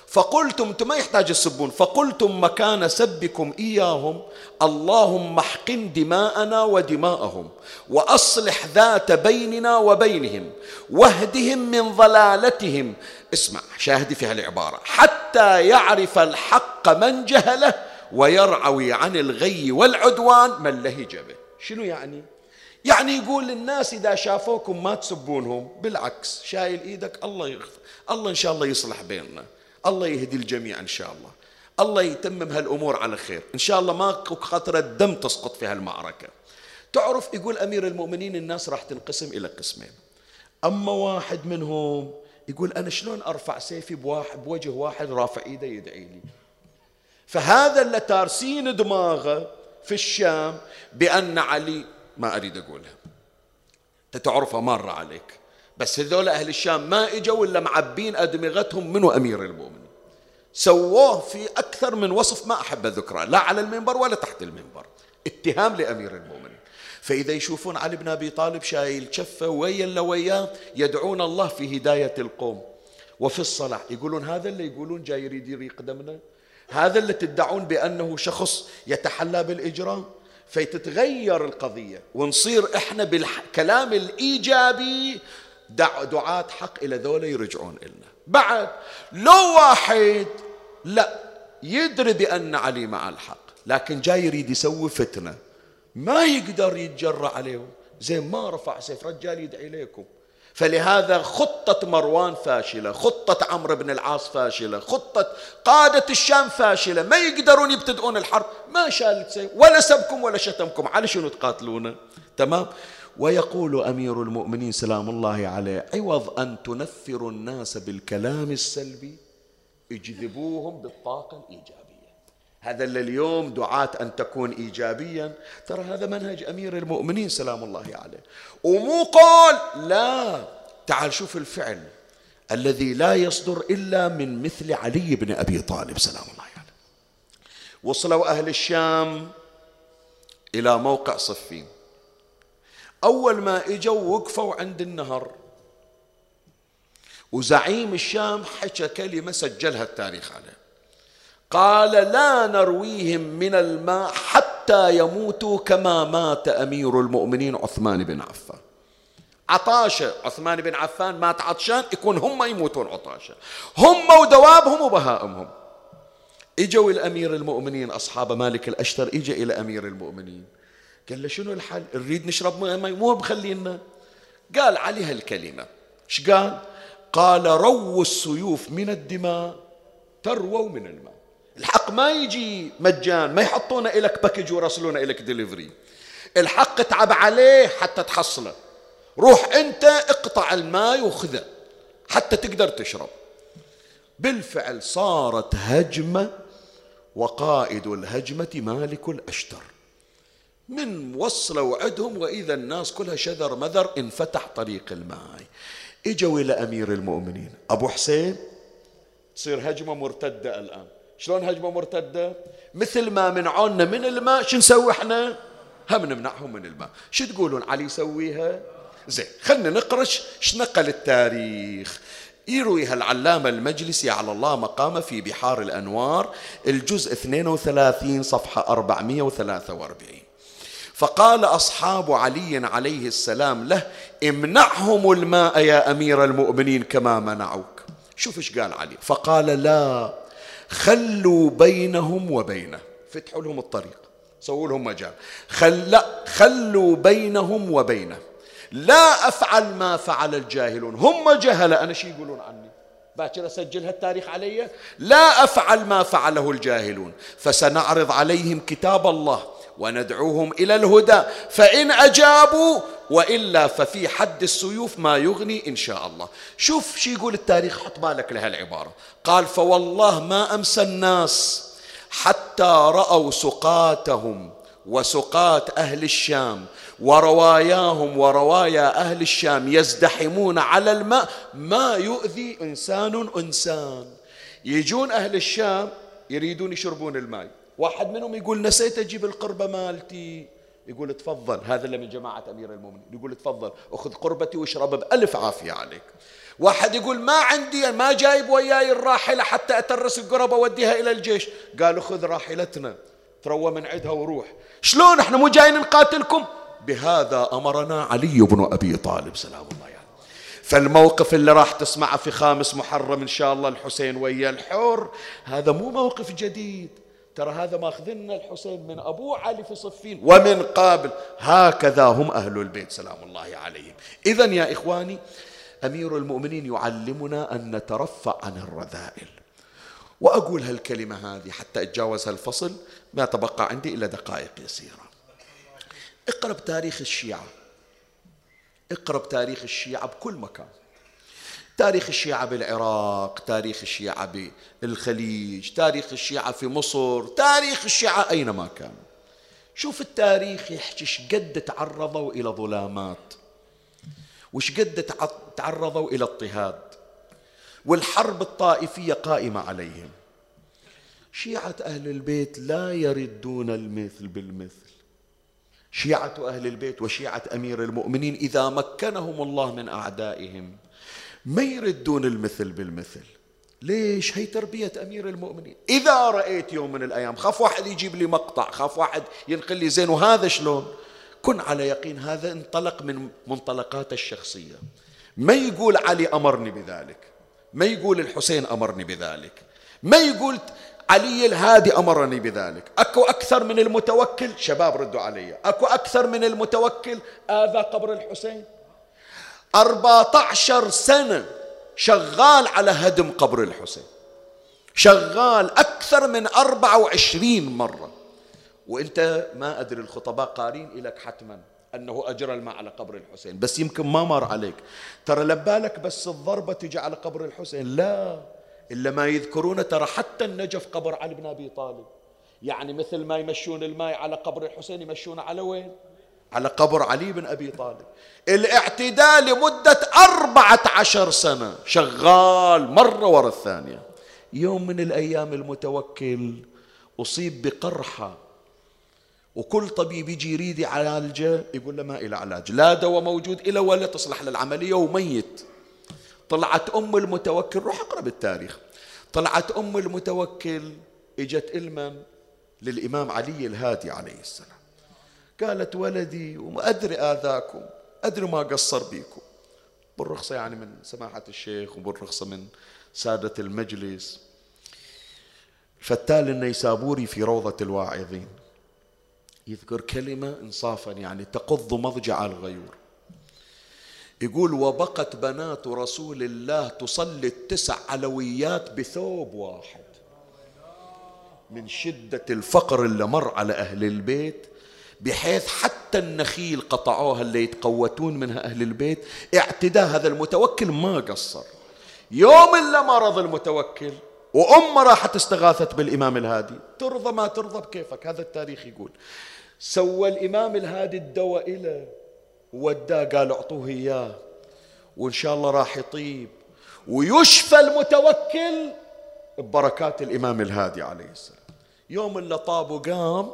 فقلتم، ما يحتاج السبون، فقلتم مكان سبكم إياهم اللهم احقن دماءنا ودماءهم وأصلح ذات بيننا وبينهم واهدهم من ضلالتهم. اسمع شاهدي في هالعبارة، حتى يعرف الحق من جهله ويرعوي عن الغي والعدوان من لهج به. شنو يعني؟ يعني يقول للناس إذا شافوكم ما تسبونهم، بالعكس شايل إيدك الله يغفر، الله إن شاء الله يصلح بيننا، الله يهدي الجميع إن شاء الله، الله يتمم هالأمور على خير إن شاء الله، ما قطرة دم تسقط في هالمعركة. تعرف يقول أمير المؤمنين الناس راح تنقسم إلى قسمين، أما واحد منهم يقول أنا شلون أرفع سيفي بوجه واحد رافع إيده يدعي لي، فهذا اللي تارسين دماغه في الشام بأن علي، ما أريد أقولها تتعرفها مرة عليك، بس هذول أهل الشام ما إجوا إلا معبين أدمغتهم منو أمير المؤمنين، سووه في أكثر من وصف ما أحب ذكره، لا على المنبر ولا تحت المنبر، اتهام لأمير المؤمنين. فإذا يشوفون علي بن أبي طالب شايل شفة ويا إلا وياه يدعون الله في هداية القوم وفي الصلاح، يقولون هذا اللي يقولون جاي يريد يريق دمنا، هذا اللي تدعون بأنه شخص يتحلى بالإجرام، فيتتغير القضية ونصير إحنا بالكلام الإيجابي دعاة حق إلى ذولا يرجعون إلنا. بعد لو واحد لا يدري بأن علي مع الحق لكن جاي يريد يسوي فتنة ما يقدر يتجرأ عليهم، زي ما رفع سيف رجال يدعي لكم. فلهذا خطة مروان فاشلة، خطة عمرو بن العاص فاشلة، خطة قادة الشام فاشلة، ما يقدرون يبتدئون الحرب، ما شالت سيف ولا سبكم ولا شتمكم، على شنو تقاتلون؟ تمام. ويقول أمير المؤمنين سلام الله عليه عوض أن تنفروا الناس بالكلام السلبي اجذبوهم بالطاقة الإيجابية. هذا اللي اليوم دعاة أن تكون إيجابيا، ترى هذا منهج أمير المؤمنين سلام الله عليه، ومو قال لا، تعال شوف الفعل الذي لا يصدر إلا من مثل علي بن أبي طالب سلام الله عليه. وصلوا أهل الشام إلى موقع صفين، أول ما إجوا وقفوا عند النهر، وزعيم الشام حكى كلمة سجلها التاريخ عليه، قال لا نرويهم من الماء حتى يموتوا كما مات أمير المؤمنين عثمان بن عفان. عطاشة عثمان بن عفان مات عطشان، يكون هم يموتون عطاشة، هم ودوابهم وبهائمهم. إجوا الأمير المؤمنين أصحاب مالك الأشتر، إجا إلى أمير المؤمنين قال له شنو الحل؟ نريد نشرب ماء مو بخلينا. قال علي هالكلمة، ايش قال؟ قال رووا السيوف من الدماء ترووا من الماء. الحق ما يجي مجان، ما يحطونه إلك باكج ورسلونه إلك ديليفري، الحق تعب عليه حتى تحصله، روح أنت اقطع الماء وخذه حتى تقدر تشرب. بالفعل صارت هجمة، وقائد الهجمة مالك الأشتر، من وصلوا عندهم وإذا الناس كلها شذر مذر، انفتح طريق الماء. إجوا إلى أمير المؤمنين أبو حسين، تصير هجمة مرتدة الآن. شلون هجمة مرتدة؟ مثل ما منعونا من الماء شو نسوي احنا؟ هم نمنعهم من الماء. شو تقولون علي يسويها؟ زين خلنا نقرش شنقل التاريخ، يرويها العلامة المجلسي على الله مقامه في بحار الأنوار الجزء 32 صفحة 443. فقال أصحاب علي عليه السلام له امنعهم الماء يا أمير المؤمنين كما منعوك. شوف ايش قال علي، فقال لا خلوا بينهم وبينه، فتحوا لهم الطريق، سووا لهم مجال، خلوا بينهم وبينه، لا أفعل ما فعل الجاهلون. هم جهل، أنا شي يقولون عني باكر أسجلها التاريخ علي، لا أفعل ما فعله الجاهلون، فسنعرض عليهم كتاب الله وندعوهم إلى الهدى، فإن أجابوا وإلا ففي حد السيوف ما يغني إن شاء الله. شوف شي يقول التاريخ، حط بالك لهالعبارة، قال فوالله ما أمسى الناس حتى رأوا سقاتهم وسقات أهل الشام ورواياهم وروايا أهل الشام يزدحمون على الماء ما يؤذي إنسان إنسان. يجون أهل الشام يريدون يشربون الماء، واحد منهم يقول نسيت أجيب القربة مالتي، يقول تفضل، هذا اللي من جماعة أمير المؤمنين، يقول تفضل أخذ قربتي واشرب بألف عافية عليك. واحد يقول ما عندي، ما جايب وياي الراحلة حتى أترس القربة وأوديها إلى الجيش، قالوا خذ راحلتنا تروى من عندها وروح. شلون احنا مو جايين نقاتلكم؟ بهذا أمرنا علي بن أبي طالب سلام الله عليه. فالموقف اللي راح تسمعه في 5 محرم إن شاء الله الحسين ويا الحر، هذا مو موقف جديد، ترى هذا ماخذنا الحسين من أبو علي في صفين ومن قابل. هكذا هم أهل البيت سلام الله عليهم. إذا يا إخواني أمير المؤمنين يعلمنا أن نترفع عن الرذائل. وأقول هالكلمة هذه حتى أتجاوز الفصل، ما تبقى عندي إلا دقائق يسيرة. اقرب تاريخ الشيعة، اقرب تاريخ الشيعة بكل مكان، تاريخ الشيعة بالعراق، تاريخ الشيعة بالخليج، تاريخ الشيعة في مصر، تاريخ الشيعة أينما كان. شوف التاريخ يحكي شقد تعرضوا إلى ظلامات، وشقد تعرضوا إلى اضطهاد، والحرب الطائفية قائمة عليهم. شيعة أهل البيت لا يردون المثل بالمثل. شيعة أهل البيت وشيعة أمير المؤمنين إذا مكنهم الله من أعدائهم ما يردون المثل بالمثل. ليش؟ هي تربية أمير المؤمنين. إذا رأيت يوم من الأيام خاف واحد يجيب لي مقطع، خاف واحد ينقل لي زين وهذا شلون، كن على يقين هذا انطلق من منطلقات الشخصية. ما يقول علي أمرني بذلك، ما يقول الحسين أمرني بذلك، ما يقول علي الهادي أمرني بذلك. أكو أكثر من المتوكل، شباب ردوا علي، أكو أكثر من المتوكل آذى قبر الحسين، 14 سنة شغال على هدم قبر الحسين، شغال أكثر من 24 مرة. وإنت ما أدري الخطباء قارين إليك حتما أنه أجرى الماء على قبر الحسين، بس يمكن ما مر عليك. ترى لبالك بس الضربة تجي على قبر الحسين، لا، إلا ما يذكرونه. ترى حتى النجف قبر علي بن أبي طالب، يعني مثل ما يمشون الماء على قبر الحسين يمشون على وين؟ على قبر علي بن أبي طالب. الاعتداء لمدة 14 سنة شغال مرة ورا الثانية. يوم من الأيام المتوكل أصيب بقرحة، وكل طبيب يجي يريد يعالجه يقول له ما إلى علاج، لا دواء موجود إلا ولا تصلح للعملية وميت. طلعت أم المتوكل، روح أقرب التاريخ، طلعت أم المتوكل إجت إلمم للإمام علي الهادي عليه السلام، قالت ولدي وما أدري آذاكم، أدري ما قصر بيكم، بالرخصة يعني من سماحة الشيخ وبالرخصة من سادة المجلس، الفتال النيسابوري في روضة الواعظين يذكر كلمة إنصافا يعني تقض مضجع الغيور، يقول وبقت بنات رسول الله تصلي التسع علويات بثوب واحد، من شدة الفقر اللي مر على أهل البيت، بحيث حتى النخيل قطعوها اللي يتقوتون منها أهل البيت. اعتداء هذا المتوكل ما قصر. يوم اللي مرض المتوكل وأمه راحت استغاثت بالإمام الهادي، ترضى ما ترضى بكيفك. هذا التاريخ يقول سوى الإمام الهادي الدواء إله ووداه، قال اعطوه إياه وإن شاء الله راح يطيب ويشفى المتوكل ببركات الإمام الهادي عليه السلام. يوم اللي طاب وقام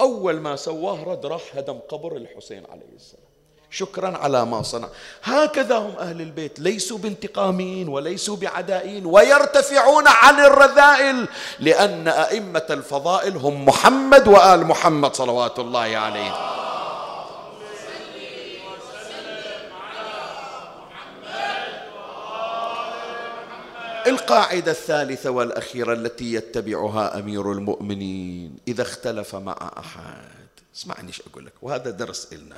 أول ما سواه رد راح هدم قبر الحسين عليه السلام شكرا على ما صنع. هكذا هم أهل البيت، ليسوا بانتقامين وليسوا بعدائين، ويرتفعون عن الرذائل، لأن أئمة الفضائل هم محمد وآل محمد صلوات الله عليه. القاعدة الثالثة والأخيرة التي يتبعها أمير المؤمنين إذا اختلف مع أحد، اسمعني ايش أقول لك، وهذا درس إلنا،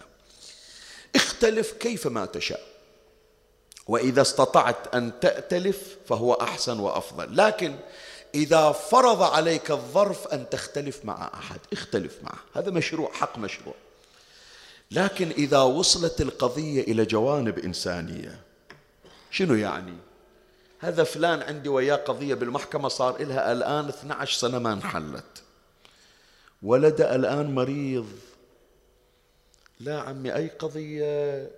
اختلف كيفما تشاء، وإذا استطعت أن تأتلف فهو أحسن وأفضل، لكن إذا فرض عليك الظرف أن تختلف مع أحد اختلف معه، هذا مشروع، حق مشروع، لكن إذا وصلت القضية إلى جوانب إنسانية. شنو يعني؟ هذا فلان عندي وياه قضية بالمحكمة صار لها الآن 12 سنة ما انحلت، ولده الآن مريض. لا عمي، أي قضية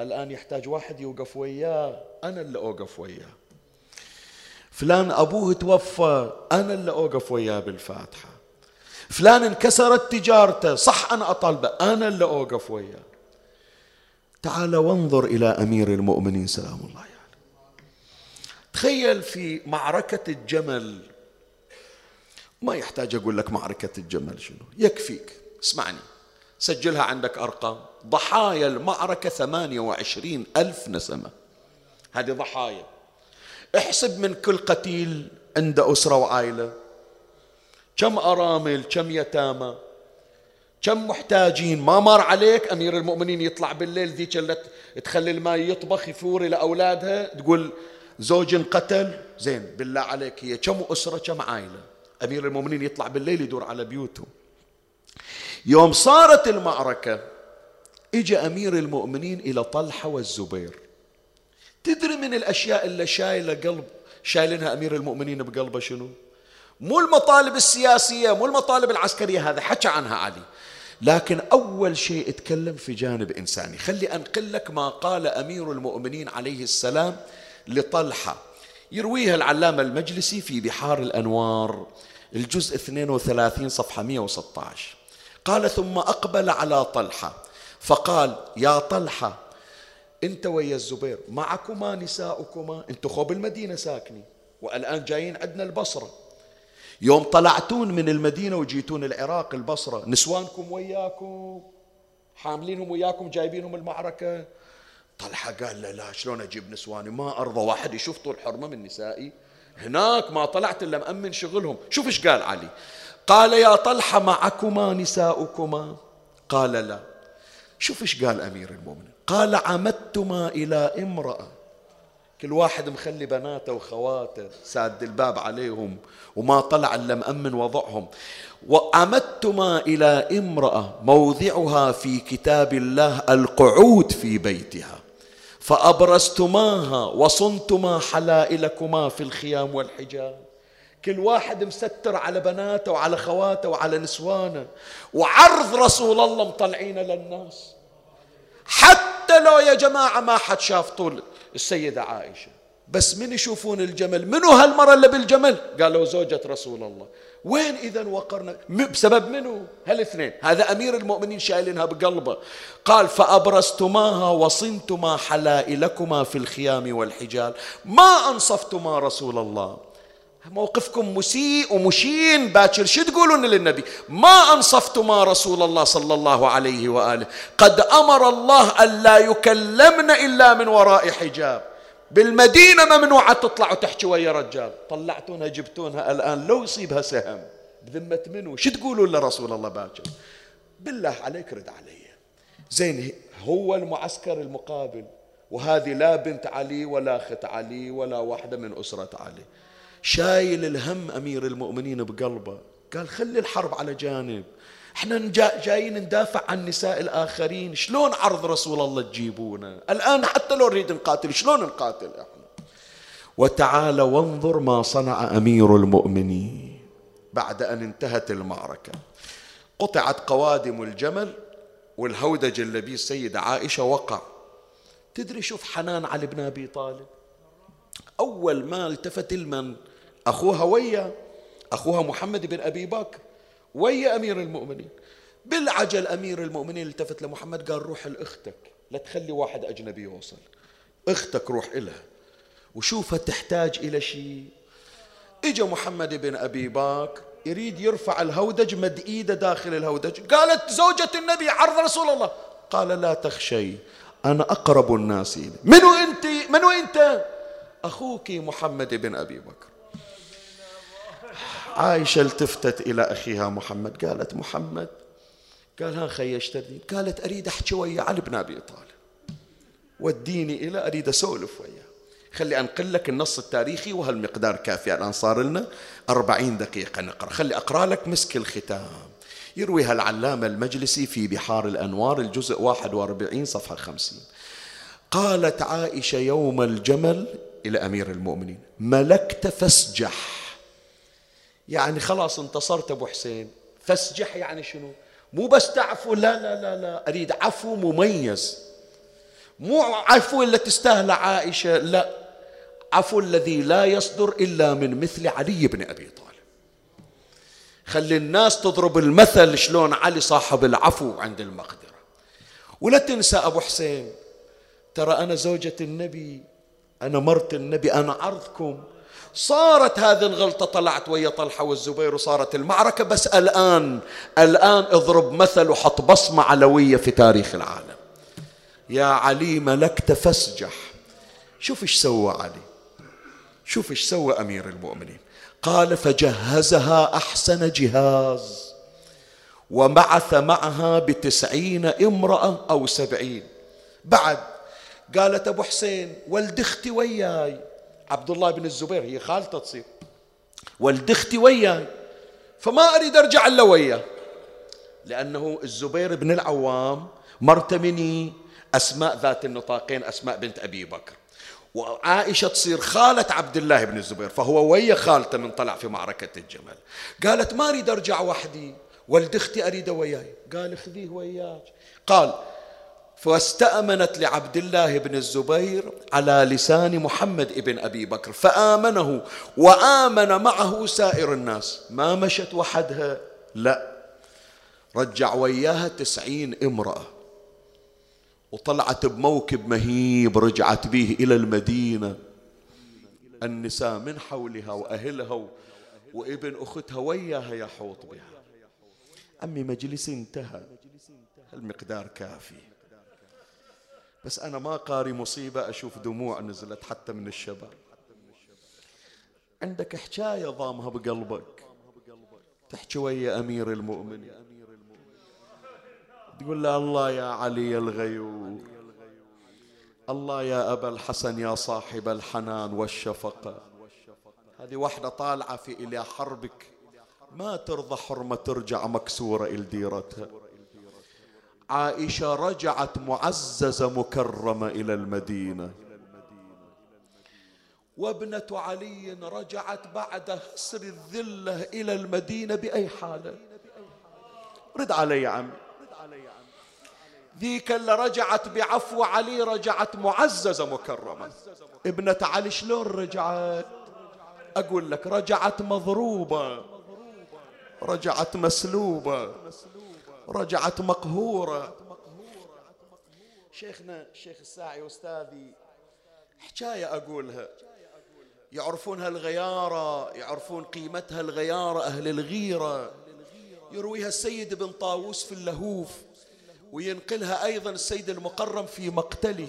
الآن يحتاج واحد يوقف وياه، أنا اللي أوقف وياه. فلان أبوه توفى، أنا اللي أوقف وياه بالفاتحة. فلان انكسرت تجارته، صح أنا أطالبه، أنا اللي أوقف وياه. تعال وانظر إلى أمير المؤمنين سلام الله عليه. تخيل في معركة الجمل، ما يحتاج أقول لك معركة الجمل شنو، يكفيك اسمعني، سجلها عندك أرقام. ضحايا المعركة 28,000 نسمة، هذه ضحايا. احسب من كل قتيل عنده أسرة وعائلة، كم أرامل، كم يتامى، كم محتاجين. ما مر عليك أمير المؤمنين يطلع بالليل ذيك اللي تخلي الماء يطبخ يفور لأولادها تقول زوج انقتل؟ زين بالله عليك هي كم أسرة كم عائلة؟ أمير المؤمنين يطلع بالليل يدور على بيوته. يوم صارت المعركة إجى أمير المؤمنين إلى طلحة والزبير. تدري من الأشياء اللي شايلينها أمير المؤمنين بقلبه شنو؟ مو المطالب السياسية، مو المطالب العسكرية، هذا حكى عنها علي، لكن أول شيء اتكلم في جانب إنساني. خلي أنقل لك ما قال أمير المؤمنين عليه السلام لطلحة، يرويها العلامة المجلسي في بحار الأنوار الجزء 32 صفحة 116. قال: ثم أقبل على طلحة فقال: يا طلحة، أنت ويا الزبير معكما نساؤكما، أنتوا خوب المدينة ساكنين والآن جايين عندنا البصرة، يوم طلعتون من المدينة وجيتون العراق البصرة نسوانكم وياكم حاملينهم وياكم جايبينهم المعركة. طلحة قال: لا شلون أجيب نسواني، ما أرضى واحد يشوف طول حرمة من نسائي، هناك ما طلعت إلا مأمن شغلهم. شوف إيش قال علي، قال: يا طلحة معكما نساؤكما؟ قال: لا. شوف إيش قال أمير المؤمنين، قال: عمدتما إلى امرأة، كل واحد مخلي بناته وخواته ساد الباب عليهم وما طلع إلا مأمن وضعهم، وعمدتما إلى امرأة موضعها في كتاب الله القعود في بيتها، فأبرزتماها وصنتما حلائلكما في الخيام والحجاب. كل واحد مستر على بناته وعلى خواته وعلى نسوانه، وعرض رسول الله مطلعين للناس، حتى لو يا جماعة ما حد شاف طول السيدة عائشة، بس من يشوفون الجمل، منو هالمرة اللي بالجمل؟ قالوا زوجة رسول الله. وين إذا وقرنا؟ بسبب منو؟ هالاثنين. هذا أمير المؤمنين شايلينها بقلبه. قال: فأبرزتماها وصنتما حلائلكما في الخيام والحجال، ما أنصفتما رسول الله. موقفكم مسيء ومشين باكر، شو تقولون للنبي؟ ما أنصفتما رسول الله صلى الله عليه وآله، قد أمر الله ألا يكلمن إلا من وراء حجاب، بالمدينة ممنوعة تطلع وتحكي ويا رجال، طلعتونها جبتونها الآن لو يصيبها سهم بذمة منو؟ شو تقولون لرسول الله باكر؟ بالله عليك رد علي. زين هو المعسكر المقابل، وهذه لا بنت علي ولا خت علي ولا واحدة من أسرة علي، شايل الهم أمير المؤمنين بقلبه. قال: خلي الحرب على جانب، احنا جايين ندافع عن نساء الآخرين، شلون عرض رسول الله تجيبونا الآن؟ حتى لو نريد نقاتل شلون نقاتل احنا؟ وتعال وانظر ما صنع أمير المؤمنين بعد أن انتهت المعركة. قطعت قوادم الجمل والهودج اللي بيه السيدة عائشة وقع. تدري شوف حنان علي بن أبي طالب أول ما التفت لمن؟ أخوها ويا أخوها محمد بن أبي بكر ويا أمير المؤمنين. بالعجل أمير المؤمنين التفت لمحمد قال: روح لأختك، لا تخلي واحد أجنبي يوصل، أختك روح إلها وشوفها تحتاج إلى شيء. إجا محمد بن أبي بكر يريد يرفع الهودج، مد إيده داخل الهودج، قالت زوجة النبي عرض رسول الله، قال: لا تخشي أنا أقرب الناس إلي. منو أنت؟ منو أنت؟ أخوك محمد بن أبي بكر. عائشة التفتت إلى أخيها محمد، قالت: محمد. قال: ها خيشتني؟ قالت: أريد أحكي ويا علي بن أبي طالب، وديني إلى أريد أسولف وياه. خلي أنقل لك النص التاريخي وهالمقدار كافي، الآن صار لنا 40 دقيقة نقرأ. خلي أقرأ لك مسك الختام، يرويها العلامة المجلسي في بحار الأنوار الجزء 41 صفحة 50. قالت عائشة يوم الجمل إلى أمير المؤمنين: ملكت فاسجح، يعني خلاص انتصرت أبو حسين. فاسجح يعني شنو؟ مو بس تعفو، لا لا لا لا، أريد عفو مميز، مو عفو اللي تستاهل عائشة، لا، عفو الذي لا يصدر إلا من مثل علي بن أبي طالب. خلي الناس تضرب المثل شلون علي صاحب العفو عند المقدرة. ولا تنسى أبو حسين، ترى أنا زوجة النبي، أنا مرت النبي، أنا عرضكم. صارت هذه الغلطة، طلعت ويا طلحة والزبير وصارت المعركة، بس الآن اضرب مثل وحط بصمة علوية في تاريخ العالم. يا علي ملكت فاسجح. شوف ايش سوى علي، شوف ايش سوى أمير المؤمنين. قال فجهزها أحسن جهاز وبعث معها ب90 امرأة أو 70. بعد قالت أبو حسين ولد اختي وياي، عبد الله بن الزبير هي خالته تصير، ولد اختي وياي فما أريد أرجع إلا وياه، لأنه الزبير بن العوام مرتمني أسماء ذات النطاقين، أسماء بنت أبي بكر، وعائشة تصير خالة عبد الله بن الزبير، فهو ويا خالته من طلع في معركة الجمل. قالت ما أريد أرجع وحدي، ولد اختي أريده وياي. قال خذيه وياك. قال فاستأمنت لعبد الله بن الزبير على لسان محمد ابن أبي بكر فآمنه، وآمن معه سائر الناس. ما مشت وحدها، لا، رجع وياها 90 امرأة، وطلعت بموكب مهيب رجعت به إلى المدينة. النساء من حولها وأهلها وابن أختها وياها يحوط بها. عمي مجلس انتهى، المقدار كافي، بس أنا ما قاري مصيبة أشوف دموع نزلت حتى من الشباب. عندك حكاية ضامها بقلبك تحكي ويا أمير المؤمنين، تقول له الله يا علي الغيور، الله يا أبا الحسن يا صاحب الحنان والشفقة. هذه واحدة طالعة في إلى حربك، ما ترضى حرمة ترجع مكسورة إلى ديرتها. عائشة رجعت معززة مكرمة إلى المدينة، وابنة علي رجعت بعد حسر الذلة إلى المدينة. بأي حالة؟ رد علي يا عمي، ذيك اللي رجعت بعفو علي رجعت معززة مكرمة. ابنة علي شلون رجعت؟ أقول لك رجعت مضروبة، رجعت مسلوبة، رجعت مقهورة. شيخنا الشيخ الساعي أستاذي حكاية أقولها، يعرفونها الغيارة، يعرفون قيمتها الغيارة أهل الغيرة، يرويها السيد بن طاووس في اللهوف، وينقلها أيضا السيد المقرم في مقتله.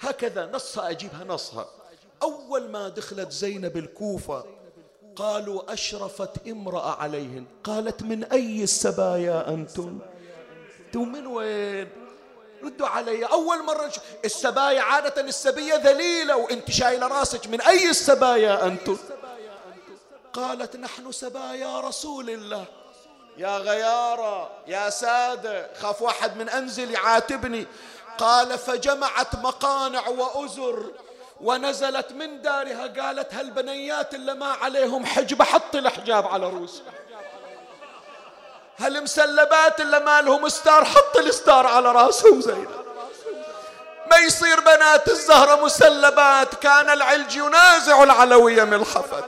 هكذا نصها، أجيبها نصها. أول ما دخلت زينب الكوفة قالوا أشرفت امرأة عليهن، قالت من أي السبايا أنتم؟ أنتم من وين؟ ردوا علي أول مرة. السبايا عادة السبية ذليلة وانت شايلة راسك، من أي السبايا أنتم؟ قالت نحن سبايا رسول الله. يا غيارة يا سادة، خاف واحد من أنزل يعاتبني. قال فجمعت مقانع وأزر ونزلت من دارها. قالت هالبنيات اللي ما عليهم حجبة حط الحجاب على رؤوسهم، هالمسلبات اللي ما لهم ستار حط الستار على راسهم. زينب ما يصير بنات الزهرة مسلبات، كان العلج ينازع العلوية ملحفة.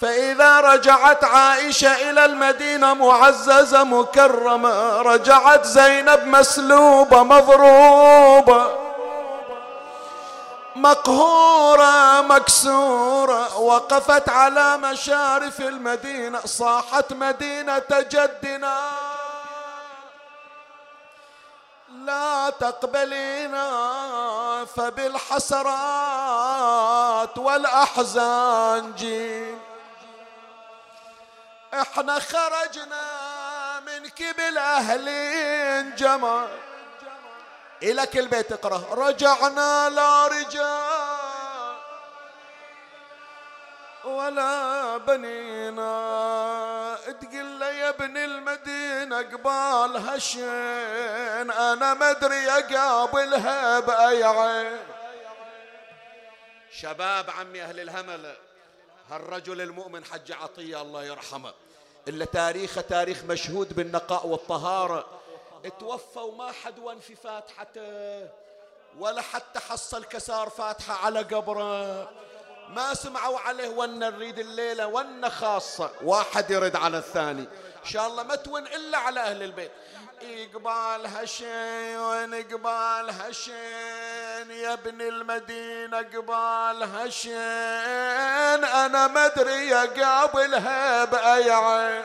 فإذا رجعت عائشة إلى المدينة معززة مكرمة، رجعت زينب مسلوبة مضروبة مقهورة مكسورة. وقفت على مشارف المدينة، صاحت مدينة جدنا لا تقبلينا، فبالحسرات والأحزان جيل احنا خرجنا من كبل اهلين جمع. الى كل بيت اقرأ رجعنا لا رجال ولا بنينا. تقل لي يا ابن المدينة قبال هالشين، انا ما ادري اقابلها باي عين. شباب عمي اهل الهملة، هالرجل المؤمن حج عطية الله يرحمه اللي تاريخه تاريخ مشهود بالنقاء والطهارة، اتوفى وما حد ون في فاتحته ولا حتى حصل كسار فاتحة على قبره، ما سمعوا عليه ون نريد الليلة ون خاصة. واحد يرد على الثاني، إن شاء الله ما تون إلا على أهل البيت. يقبال هشين وينقبال هشين يا ابن المدينة قبال هشين، أنا ما أدري أقابلها بأي عين،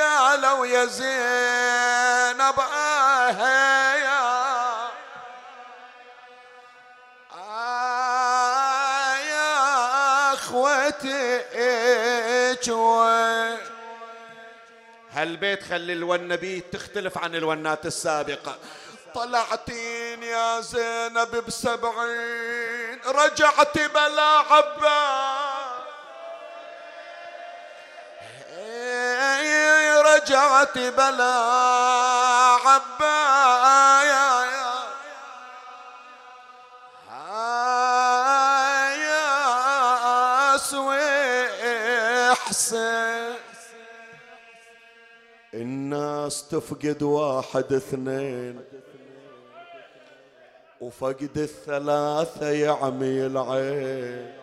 قالوا يا زينب يا اخوتك هالبيت خلي الونبي تختلف عن الونات السابقة. طلعتين يا زينب ب70 رجعت بلا عباس رجعت بلا عباس يا سويحسن. الناس تفقد واحد اثنين وفقد الثلاثة يعمي العين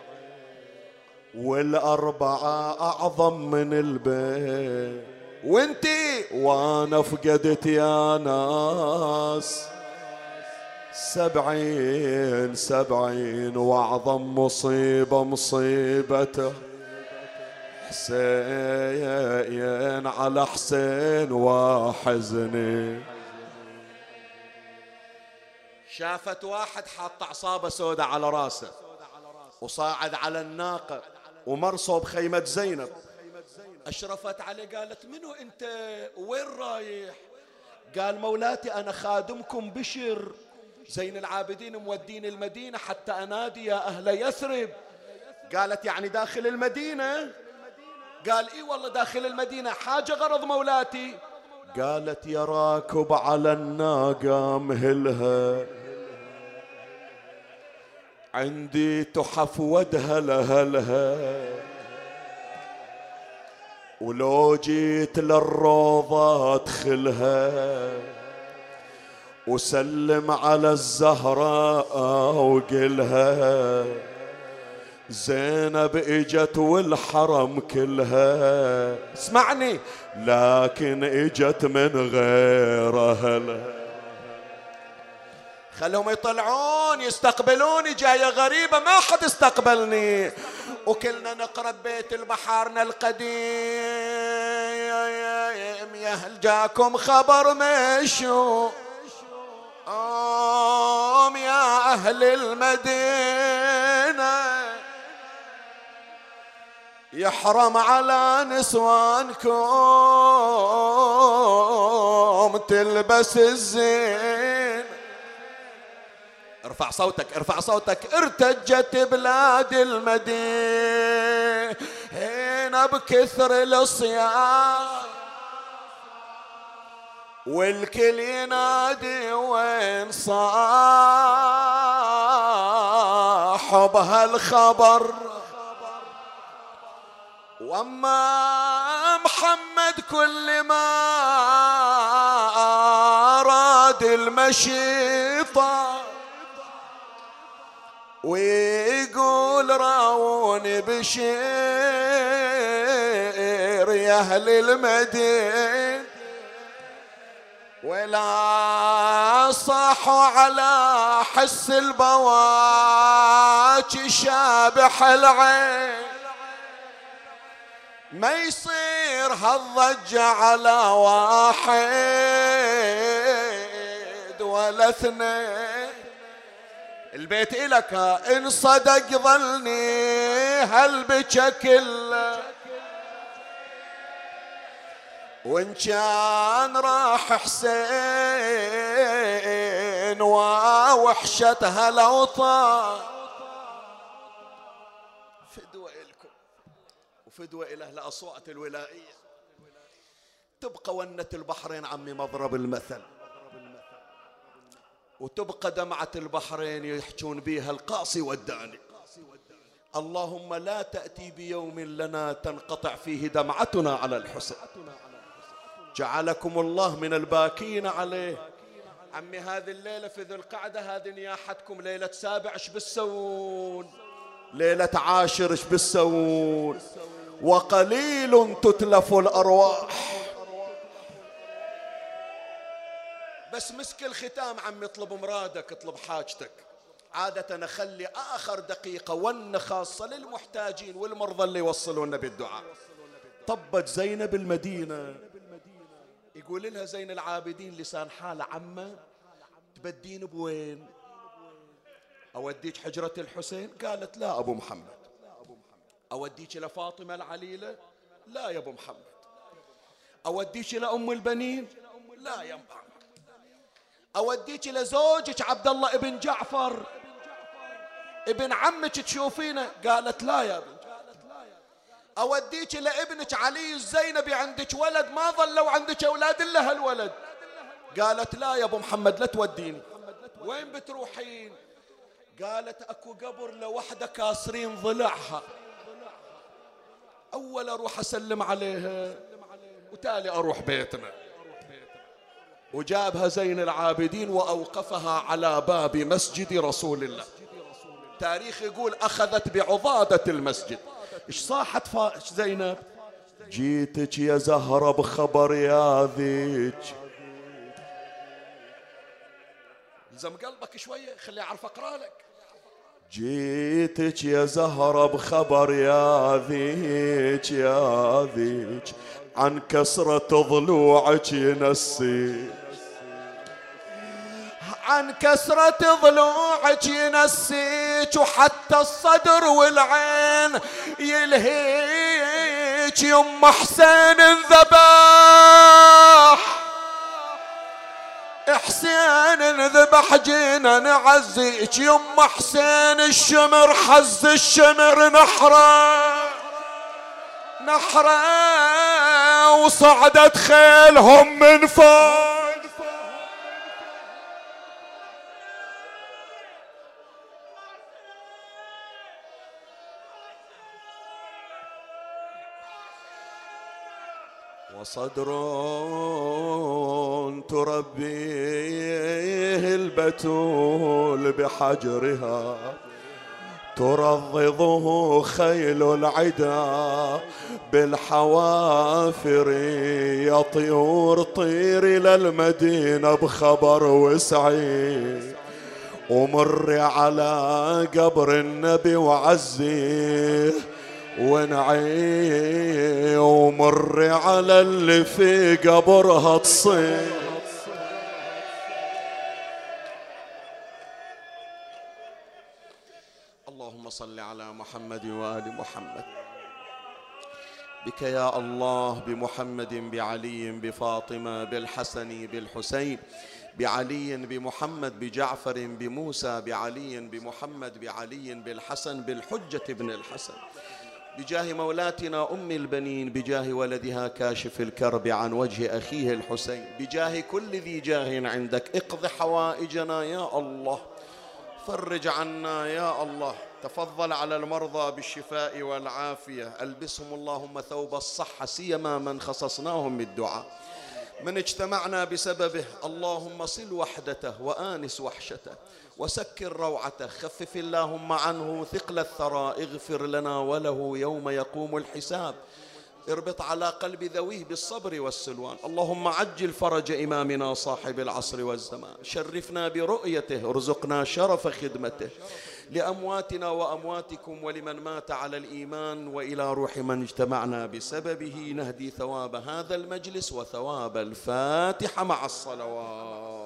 والأربعة أعظم من البيت وانتي وانا فقدت يا ناس 70 وأعظم مصيبة مصيبته حسين على حسين وحزني. شافت واحد حاط عصابة سوداء على راسه وصاعد على الناقة ومرصه بخيمة زينب، أشرفت عليه قالت منو أنت وين رايح؟ قال مولاتي أنا خادمكم بشر زين العابدين مودين المدينة حتى أنادي يا أهل يثرب. قالت يعني داخل المدينة؟ قال إيه والله داخل المدينة، حاجة غرض مولاتي؟ قالت يا راكب على الناقة مهلها عندي تحف ودها لهلها ولو جيت للروضة ادخلها وسلم على الزهراء وقلها زينب اجت والحرم كلها اسمعني لكن اجت من غير اهلها. خلهم يطلعون يستقبلوني جاية غريبة ما حد استقبلني وكلنا نقرب بيت البحارنا القديم يا هل جاكم خبر مشو يا أهل المدينة يحرم على نسوانكم تلبس الزين. ارفع صوتك ارفع صوتك. ارتجت بلاد المدينة بكثر الصياح والكل ينادي وين صاح بهالخبر واما محمد كل ما اراد المشيطة ويقول راوني بشير يا اهل المدينة ولا صاحوا على حس البواكي شابح العين ما يصير هالضجة على واحد ولا اثنين. البيت إلك إن صدق ظلني هل بشكل وإن كان راح حسين ووحشتها لو طار فدوة إلكم وفدوة إلى أهل أصوات الولائية تبقى ونة البحرين عمي مضرب المثل وتبقى دمعة البحرين يحجون بيها القاصي والداني. اللهم لا تأتي بيوم لنا تنقطع فيه دمعتنا على الحسن. جعلكم الله من الباكين عليه. عمي هذه الليلة في ذو القعدة هذه نياحتكم ليلة 7 ايش بتسوون؟ ليلة 10 ايش بتسوون؟ وقليل تتلف الأرواح. بس مسك الختام عم، اطلب مرادك، اطلب حاجتك. عادة أخلي آخر دقيقة ون خاصة للمحتاجين والمرضى اللي يوصلوا لنا بالدعاء. طبت زينب المدينة، يقول لها زين العابدين لسان حال عمه، تبدين بوين؟ أوديك حجرة الحسين؟ قالت لا أبو محمد. أوديك إلى فاطمة العليلة؟ لا يا أبو محمد. أوديك إلى أم البنين؟ لا يا أبو محمد. أوديك إلى زوجك عبد الله ابن جعفر ابن عمك تشوفينه؟ قالت لا يا ابن. أوديك إلى ابنك علي الزينبي، عندك ولد، ما ظلوا عندك أولاد إلا هالولد؟ قالت لا يا أبو محمد لا توديني. وين بتروحين؟ قالت أكو قبر لوحدة كاسرين ضلعها، أول أروح أسلم عليها وتالي أروح بيتنا. وجابها زين العابدين وأوقفها على باب مسجد رسول الله. تاريخ يقول أخذت بعضادة المسجد. إيش صاحت زينب؟ جيتك يا زهرة بخبر يا ذيك. الزم قلبك شوية خلي أعرف أقرأ لك. جيتك يا زهرة بخبر يا ذيك يا ذيك، عن كسرة ضلوعك ينسي، عن كسرة ضلوعك ينسيك، وحتى الصدر والعين يلهيك، يم حسين انذبح، حسين انذبح جينا نعزيك، يم حسين الشمر حز الشمر نحره نحره، وصعدت خيلهم من فوق. وصدر تربيه البتول بحجرها، ترضضه خيل العدا بالحوافر، يا طيور طيري للمدينة بخبر وسعي، ومر على قبر النبي وعزيه ونعي، ومر على اللي في قبرها تصيح. اللهم صل على محمد وآل محمد. بك يا الله، بمحمد، بعلي، بفاطمة، بالحسن، بالحسين، بعلي، بمحمد، بجعفر، بموسى، بعلي، بمحمد، بعلي، بالحسن، بالحجة ابن الحسن، بجاه مولاتنا أم البنين، بجاه ولدها كاشف الكرب عن وجه أخيه الحسين، بجاه كل ذي جاه عندك اقض حوائجنا يا الله، فرج عنا يا الله. تفضل على المرضى بالشفاء والعافية، ألبسهم اللهم ثوب الصحة، سيما من خصصناهم بالدعاء، من اجتمعنا بسببه اللهم صل وحدته وآنس وحشته وسكر روعته، خفف اللهم عنه ثقل الثرى، اغفر لنا وله يوم يقوم الحساب، اربط على قلب ذويه بالصبر والسلوان. اللهم عجل فرج إمامنا صاحب العصر والزمان، شرفنا برؤيته، ارزقنا شرف خدمته، لأمواتنا وأمواتكم ولمن مات على الإيمان، وإلى روح من اجتمعنا بسببه نهدي ثواب هذا المجلس وثواب الفاتحة مع الصلوات.